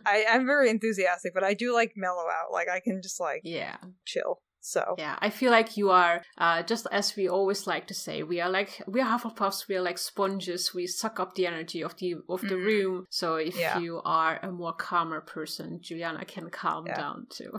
I, I'm very enthusiastic, but I do like mellow out. Like I can just like yeah. chill. So yeah, I feel like you are, uh, just as we always like to say, we are like, we are Hufflepuffs, we are like sponges, we suck up the energy of the of the mm. room. So if yeah. you are a more calmer person, Juliana can calm yeah. down too.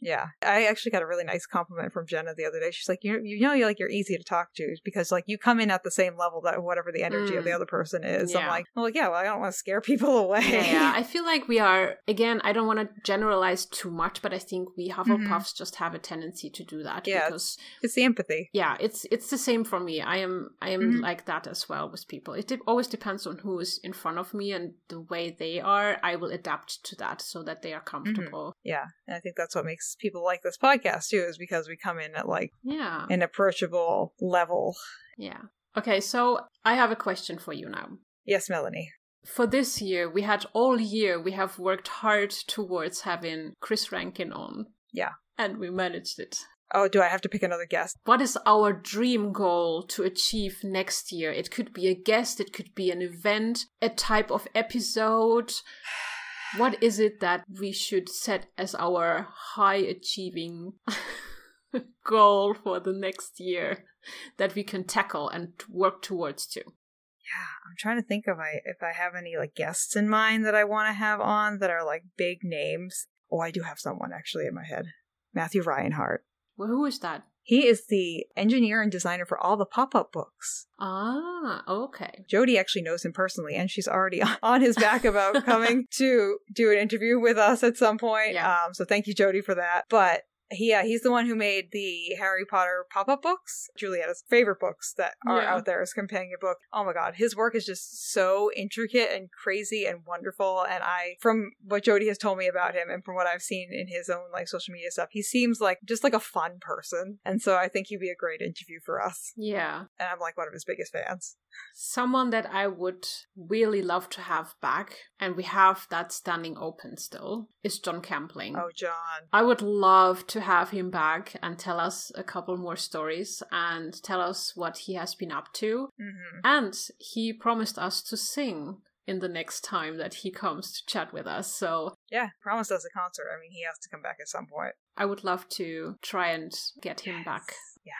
Yeah, I actually got a really nice compliment from Jenna the other day. She's like, you you know, you're like you're easy to talk to because like you come in at the same level that whatever the energy mm. of the other person is. Yeah. I'm like, well, yeah, well, I don't want to scare people away. Yeah, yeah, I feel like we are, again, I don't want to generalize too much, but I think we Hufflepuffs mm-hmm. just have a tendency to do that. Yeah, because it's the empathy. Yeah, it's it's the same for me. I am I am mm-hmm. like that as well with people. It de- always depends on who is in front of me and the way they are. I will adapt to that so that they are comfortable. Mm-hmm. Yeah, and I think that's what makes people like this podcast too, is because we come in at like yeah. an approachable level. Yeah. Okay, so I have a question for you now. Yes, Melanie. For this year, we had all year, we have worked hard towards having Chris Rankin on. Yeah. And we managed it. Oh, do I have to pick another guest? What is our dream goal to achieve next year? It could be a guest, it could be an event, a type of episode. What is it that we should set as our high-achieving goal for the next year that we can tackle and work towards too? Yeah, I'm trying to think of I if I have any like guests in mind that I want to have on that are like big names. Oh, I do have someone actually in my head. Matthew Reinhardt. Well, who is that? He is the engineer and designer for all the pop-up books. Ah, okay. Jody actually knows him personally, and she's already on his back about coming to do an interview with us at some point. Yeah. Um, so thank you, Jody, for that. But yeah, he's the one who made the Harry Potter pop-up books, Juliana's favorite books that are yeah. out there as companion book. Oh my God, his work is just so intricate and crazy and wonderful. And I, from what Jody has told me about him and from what I've seen in his own like social media stuff, he seems like just like a fun person. And so I think he'd be a great interview for us. Yeah. And I'm like one of his biggest fans. Someone that I would really love to have back, and we have that standing open still, is John Campling. Oh, John. I would love to have him back and tell us a couple more stories and tell us what he has been up to. Mm-hmm. And he promised us to sing in the next time that he comes to chat with us. So yeah, promised us a concert. I mean, he has to come back at some point. I would love to try and get him yes. back. Yeah.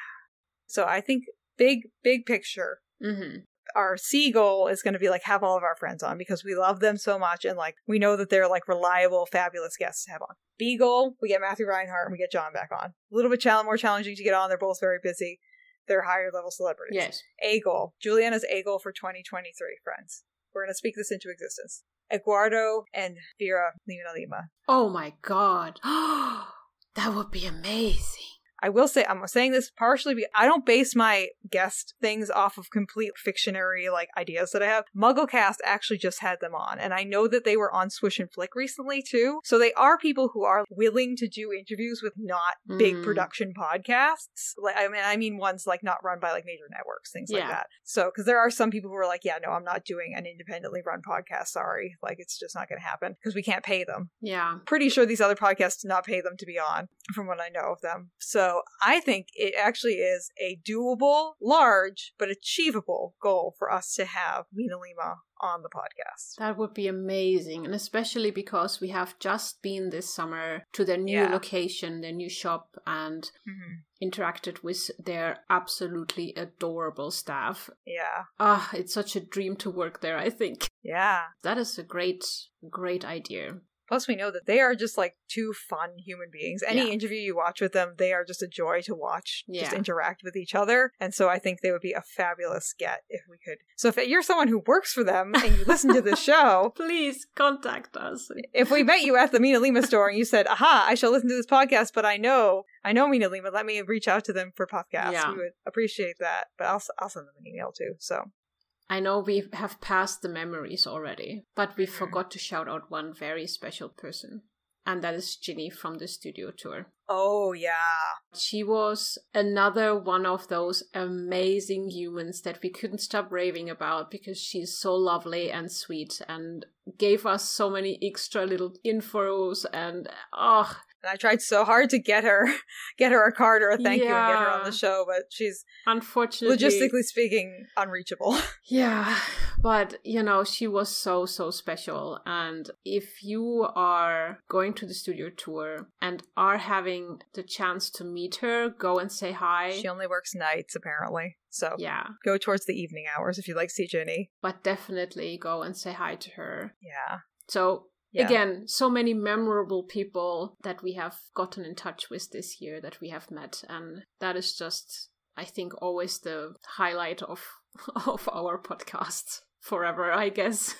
So I think big, big picture. Mm-hmm. Our C goal is going to be like have all of our friends on because we love them so much and like we know that they're like reliable, fabulous guests to have on. B goal, we get Matthew Reinhardt and we get John back on. A little bit challenge, more challenging to get on. They're both very busy. They're higher level celebrities. Yes. A goal, Juliana's A goal for twenty twenty-three, friends. We're going to speak this into existence. Eduardo and Vera Mina Lima. Oh my God. That would be amazing. I will say, I'm saying this partially because I don't base my guest things off of complete fictionary, like, ideas that I have. MuggleCast actually just had them on, and I know that they were on Swish and Flick recently, too. So they are people who are willing to do interviews with not mm. big production podcasts. Like, I mean, I mean ones, like, not run by, like, major networks, things yeah. like that. So, because there are some people who are like, yeah, no, I'm not doing an independently run podcast, sorry. Like, it's just not going to happen, because we can't pay them. Yeah. Pretty sure these other podcasts do not pay them to be on, from what I know of them. So, I think it actually is a doable, large, but achievable goal for us to have Mina Lima on the podcast. That would be amazing. And especially because we have just been this summer to their new yeah. location, their new shop, and mm-hmm. interacted with their absolutely adorable staff. Yeah. Ah, oh, it's such a dream to work there, I think. Yeah. That is a great, great idea. Plus, we know that they are just like two fun human beings. Any yeah. interview you watch with them, they are just a joy to watch, yeah. just interact with each other. And so I think they would be a fabulous get if we could. So if you're someone who works for them and you listen to this show, please contact us. If we met you at the Mina Lima store and you said, aha, I shall listen to this podcast, but I know, I know Mina Lima, let me reach out to them for Puffcast. Yeah. We would appreciate that. But I'll, I'll send them an email too, so. I know we have passed the memories already, but we forgot to shout out one very special person. And that is Ginny from the studio tour. Oh, yeah. She was another one of those amazing humans that we couldn't stop raving about because she's so lovely and sweet and gave us so many extra little infos and, oh. And I tried so hard to get her, get her a card or a thank yeah. you and get her on the show, but she's, unfortunately, logistically speaking, unreachable. Yeah, But, you know, she was so, so special. And if you are going to the studio tour and are having the chance to meet her, go and say hi. She only works nights, apparently. So yeah, go towards the evening hours if you'd like to see Ginny. But definitely go and say hi to her. Yeah. So... yeah. Again, so many memorable people that we have gotten in touch with this year that we have met. And that is just, I think, always the highlight of, of our podcast forever, I guess.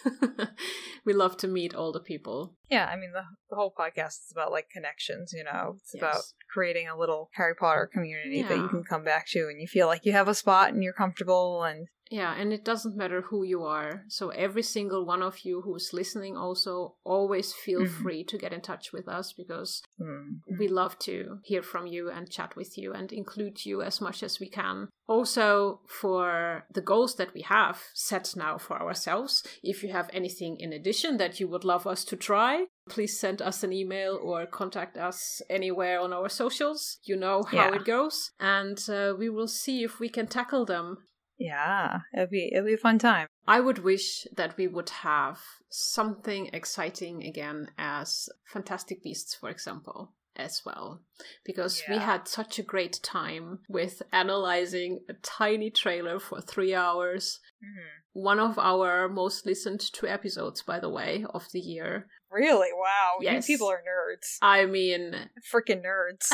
We love to meet all the people. Yeah, I mean, the, the whole podcast is about, like, connections, you know? It's yes. about creating a little Harry Potter community yeah. that you can come back to and you feel like you have a spot and you're comfortable and... yeah, and it doesn't matter who you are. So every single one of you who's listening also, always feel mm-hmm. free to get in touch with us because mm-hmm. we love to hear from you and chat with you and include you as much as we can. Also, for the goals that we have set now for ourselves, if you have anything in addition that you would love us to try, please send us an email or contact us anywhere on our socials. You know how yeah. it goes. And uh, we will see if we can tackle them. Yeah, it'll be, it'll be a fun time. I would wish that we would have something exciting again as Fantastic Beasts, for example, as well. Because yeah. we had such a great time with analyzing a tiny trailer for three hours. Mm-hmm. One of our most listened to episodes, by the way, of the year. Really? Wow. Yes. You people are nerds. I mean... freaking nerds.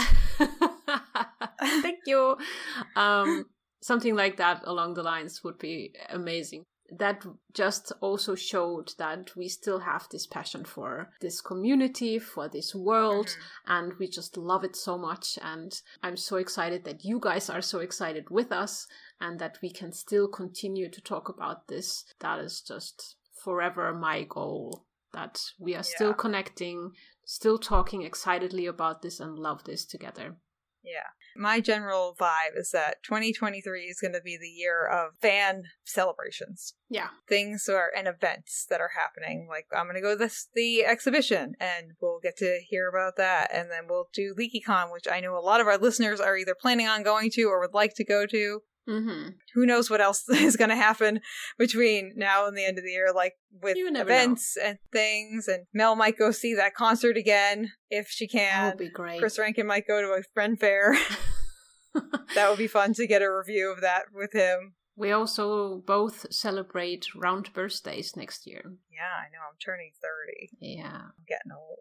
Thank you. Um... Something like that along the lines would be amazing. That just also showed that we still have this passion for this community, for this world, mm-hmm. and we just love it so much. And I'm so excited that you guys are so excited with us and that we can still continue to talk about this. That is just forever my goal, that we are yeah. still connecting, still talking excitedly about this and love this together. Yeah. My general vibe is that twenty twenty-three is going to be the year of fan celebrations. Yeah. Things are, and events that are happening. Like, I'm going to go to this, the exhibition, and we'll get to hear about that. And then we'll do LeakyCon, which I know a lot of our listeners are either planning on going to or would like to go to. Mm-hmm. Who knows what else is going to happen between now and the end of the year, like with events know. and things. And Mel might go see that concert again if she can. That would be great. Chris Rankin might go to a friend fair. That would be fun to get a review of that with him. We also both celebrate round birthdays next year. Yeah, I know. I'm turning thirty. Yeah. I'm getting old.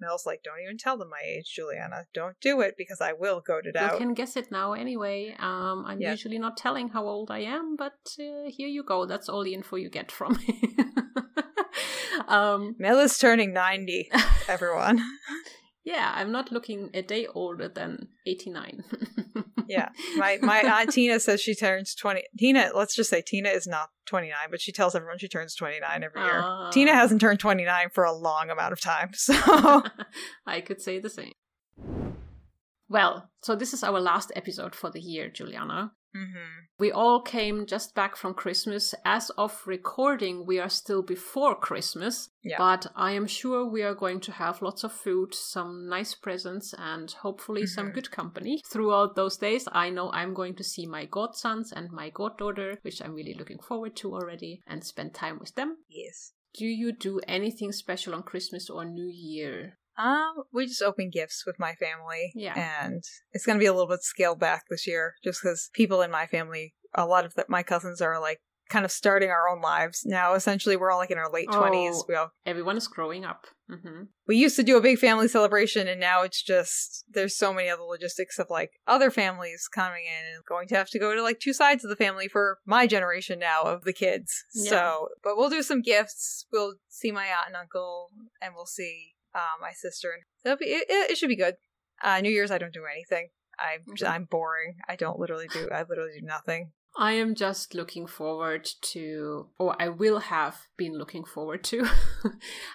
Mel's like, don't even tell them my age, Juliana. Don't do it because I will goad it out. You can guess it now anyway. Um, I'm yeah. usually not telling how old I am, but uh, here you go. That's all the info you get from me. um, Mel is turning ninety, everyone. Yeah, I'm not looking a day older than eighty-nine. Yeah, my my aunt Tina says she turns twenty. Tina, let's just say Tina is not twenty-nine, but she tells everyone she turns twenty-nine every year. Uh, Tina hasn't turned twenty-nine for a long amount of time, so I could say the same. Well, so this is our last episode for the year, Juliana. Mm-hmm. We all came just back from Christmas. As of recording, we are still before Christmas, yeah. but I am sure we are going to have lots of food, some nice presents, and hopefully mm-hmm. some good company. Throughout those days, I know I'm going to see my godsons and my goddaughter, which I'm really looking forward to already, and spend time with them. Yes. Do you do anything special on Christmas or New Year? Um, we just open gifts with my family, yeah. and it's going to be a little bit scaled back this year, just because people in my family, a lot of the, my cousins are like kind of starting our own lives now. Essentially, we're all like in our late twenties. Oh, we all everyone is growing up. Mm-hmm. We used to do a big family celebration, and now it's just there's so many other logistics of like other families coming in and going to have to go to like two sides of the family for my generation now of the kids. Yeah. So, but we'll do some gifts. We'll see my aunt and uncle, and we'll see. Uh, my sister. It'll be, it, it should be good. Uh, New Year's, I don't do anything. I'm mm-hmm. I'm boring. I don't literally do. I literally do nothing. I am just looking forward to, or I will have been looking forward to,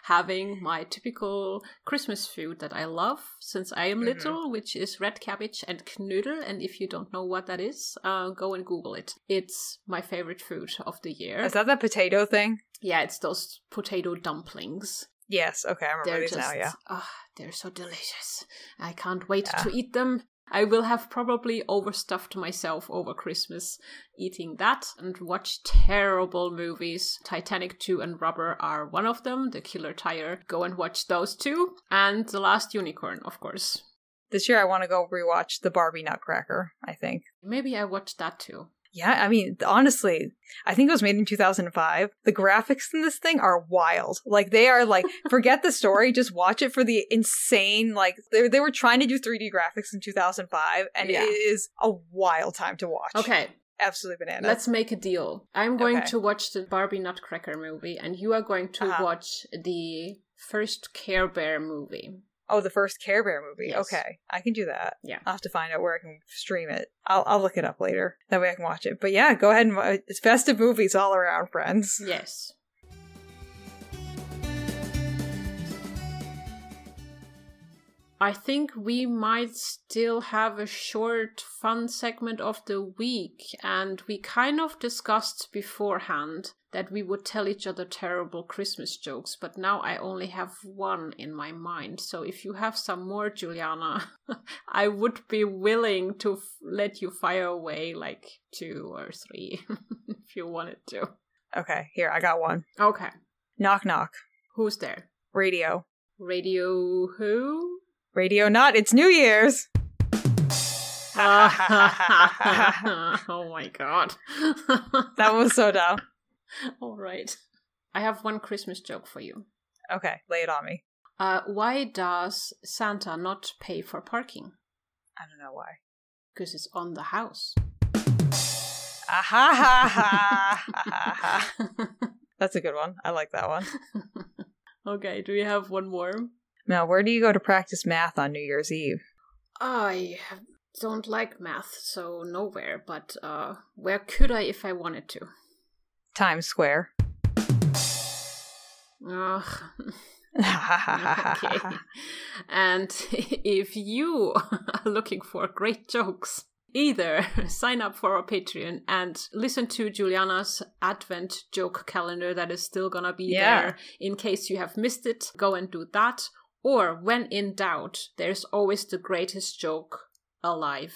having my typical Christmas food that I love since I am mm-hmm. little, which is red cabbage and knödel. And if you don't know what that is, uh, go and Google it. It's my favorite food of the year. Is that that potato thing? Yeah, it's those potato dumplings. Yes, okay, I remember these now, yeah. Oh, they're so delicious. I can't wait yeah. to eat them. I will have probably overstuffed myself over Christmas eating that and watched terrible movies. Titanic two and Rubber are one of them. The Killer Tire. Go and watch those two. And The Last Unicorn, of course. This year I want to go rewatch the Barbie Nutcracker, I think. Maybe I watched that too. Yeah, I mean, honestly, I think it was made in two thousand five. The graphics in this thing are wild. Like, they are like, forget the story, just watch it for the insane, like, they, they were trying to do three D graphics in two thousand five, and yeah. It is a wild time to watch. Okay. Absolutely banana. Let's make a deal. I'm going okay. to watch the Barbie Nutcracker movie, and you are going to uh-huh. watch the first Care Bear movie. Oh, the first Care Bear movie. Yes. Okay. I can do that. Yeah. I'll have to find out where I can stream it. I'll I'll look it up later. That way I can watch it. But yeah, go ahead and uh, it's festive movies all around, friends. Yes. I think we might still have a short fun segment of the week, and we kind of discussed beforehand that we would tell each other terrible Christmas jokes, but now I only have one in my mind. So if you have some more, Juliana, I would be willing to f- let you fire away like two or three if you wanted to. Okay, here, I got one. Okay. Knock, knock. Who's there? Radio. Radio who? Radio not, it's New Year's. Oh my god. That was so dumb. All right. I have one Christmas joke for you. Okay, lay it on me. Uh, why does Santa not pay for parking? I don't know why. Because it's on the house. That's a good one. I like that one. Okay, do we have one more? Now, where do you go to practice math on New Year's Eve? I don't like math, so nowhere, but uh, where could I if I wanted to? Times Square. Ugh. Okay. And if you are looking for great jokes, either sign up for our Patreon and listen to Juliana's Advent joke calendar that is still gonna be yeah. there in case you have missed it. Go and do that. Or, when in doubt, there's always the greatest joke alive.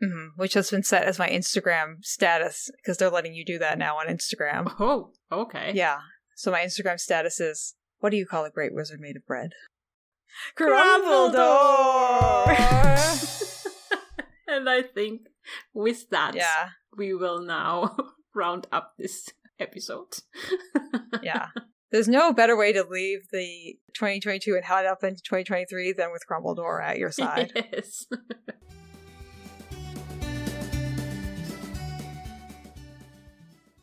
Mm-hmm. Which has been set as my Instagram status, because they're letting you do that now on Instagram. Oh, okay. Yeah. So my Instagram status is, what do you call a great wizard made of bread? Grumbledore! And I think with that, yeah. we will now round up this episode. Yeah. There's no better way to leave the twenty twenty-two and head up into twenty twenty-three than with Grumbledore at your side. Yes.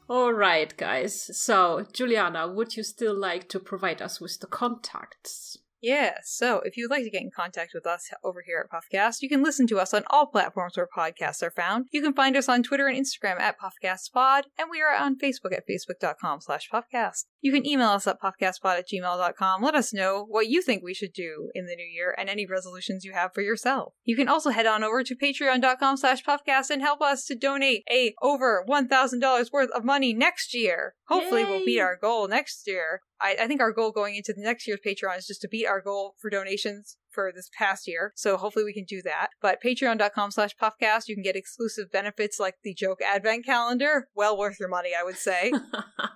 All right, guys. So, Juliana, would you still like to provide us with the contacts? Yeah, so if you'd like to get in contact with us over here at Puffcast, you can listen to us on all platforms where podcasts are found. You can find us on Twitter and Instagram at PuffcastPod, and we are on Facebook at facebook.com slash Puffcast. You can email us at puffcastpod at gmail dot com. Let us know what you think we should do in the new year and any resolutions you have for yourself. You can also head on over to patreon.com slash Puffcast and help us to donate a over one thousand dollars worth of money next year. Hopefully Yay. We'll beat our goal next year. I, I think our goal going into the next year's Patreon is just to beat our goal for donations for this past year, so hopefully we can do that. But patreon.com slash puffcast, you can get exclusive benefits like the joke advent calendar, well worth your money, I would say.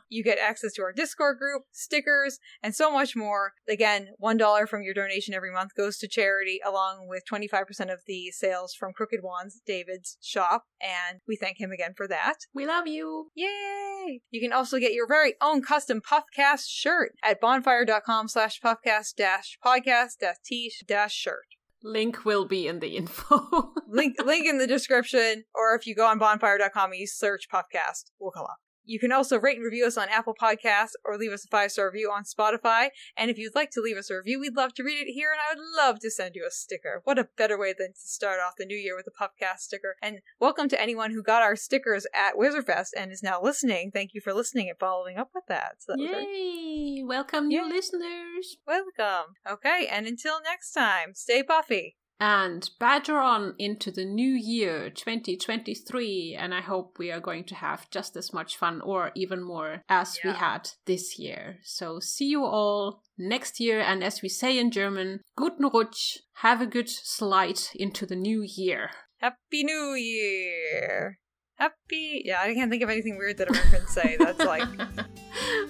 You get access to our Discord group, stickers, and so much more. Again, one dollar from your donation every month goes to charity, along with twenty-five percent of the sales from Crooked Ones, David's shop, and we thank him again for that. We love you! Yay! You can also get your very own custom Puffcast shirt at bonfire.com slash puffcast dash podcast dash t dash shirt. Link will be in the info. link link in the description, or if you go on bonfire dot com and you search Puffcast, we'll come up. You can also rate and review us on Apple Podcasts or leave us a five-star review on Spotify. And if you'd like to leave us a review, we'd love to read it here, and I would love to send you a sticker. What a better way than to start off the new year with a Puffcast sticker. And welcome to anyone who got our stickers at Wizard Fest and is now listening. Thank you for listening and following up with that. So that Yay! Our... Welcome, new yeah. listeners. Welcome. Okay, and until next time, stay puffy. And badger on into the new year, twenty twenty-three, and I hope we are going to have just as much fun or even more as yeah. we had this year. So see you all next year, and as we say in German, guten Rutsch, have a good slide into the new year. Happy New Year! Happy... Yeah, I can't think of anything weird that Americans say. That's like...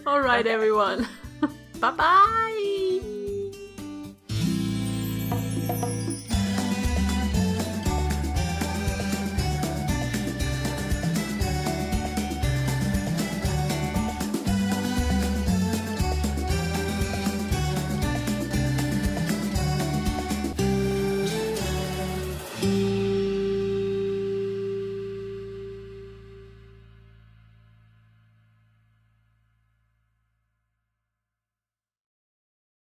All right, okay. Everyone. Bye-bye!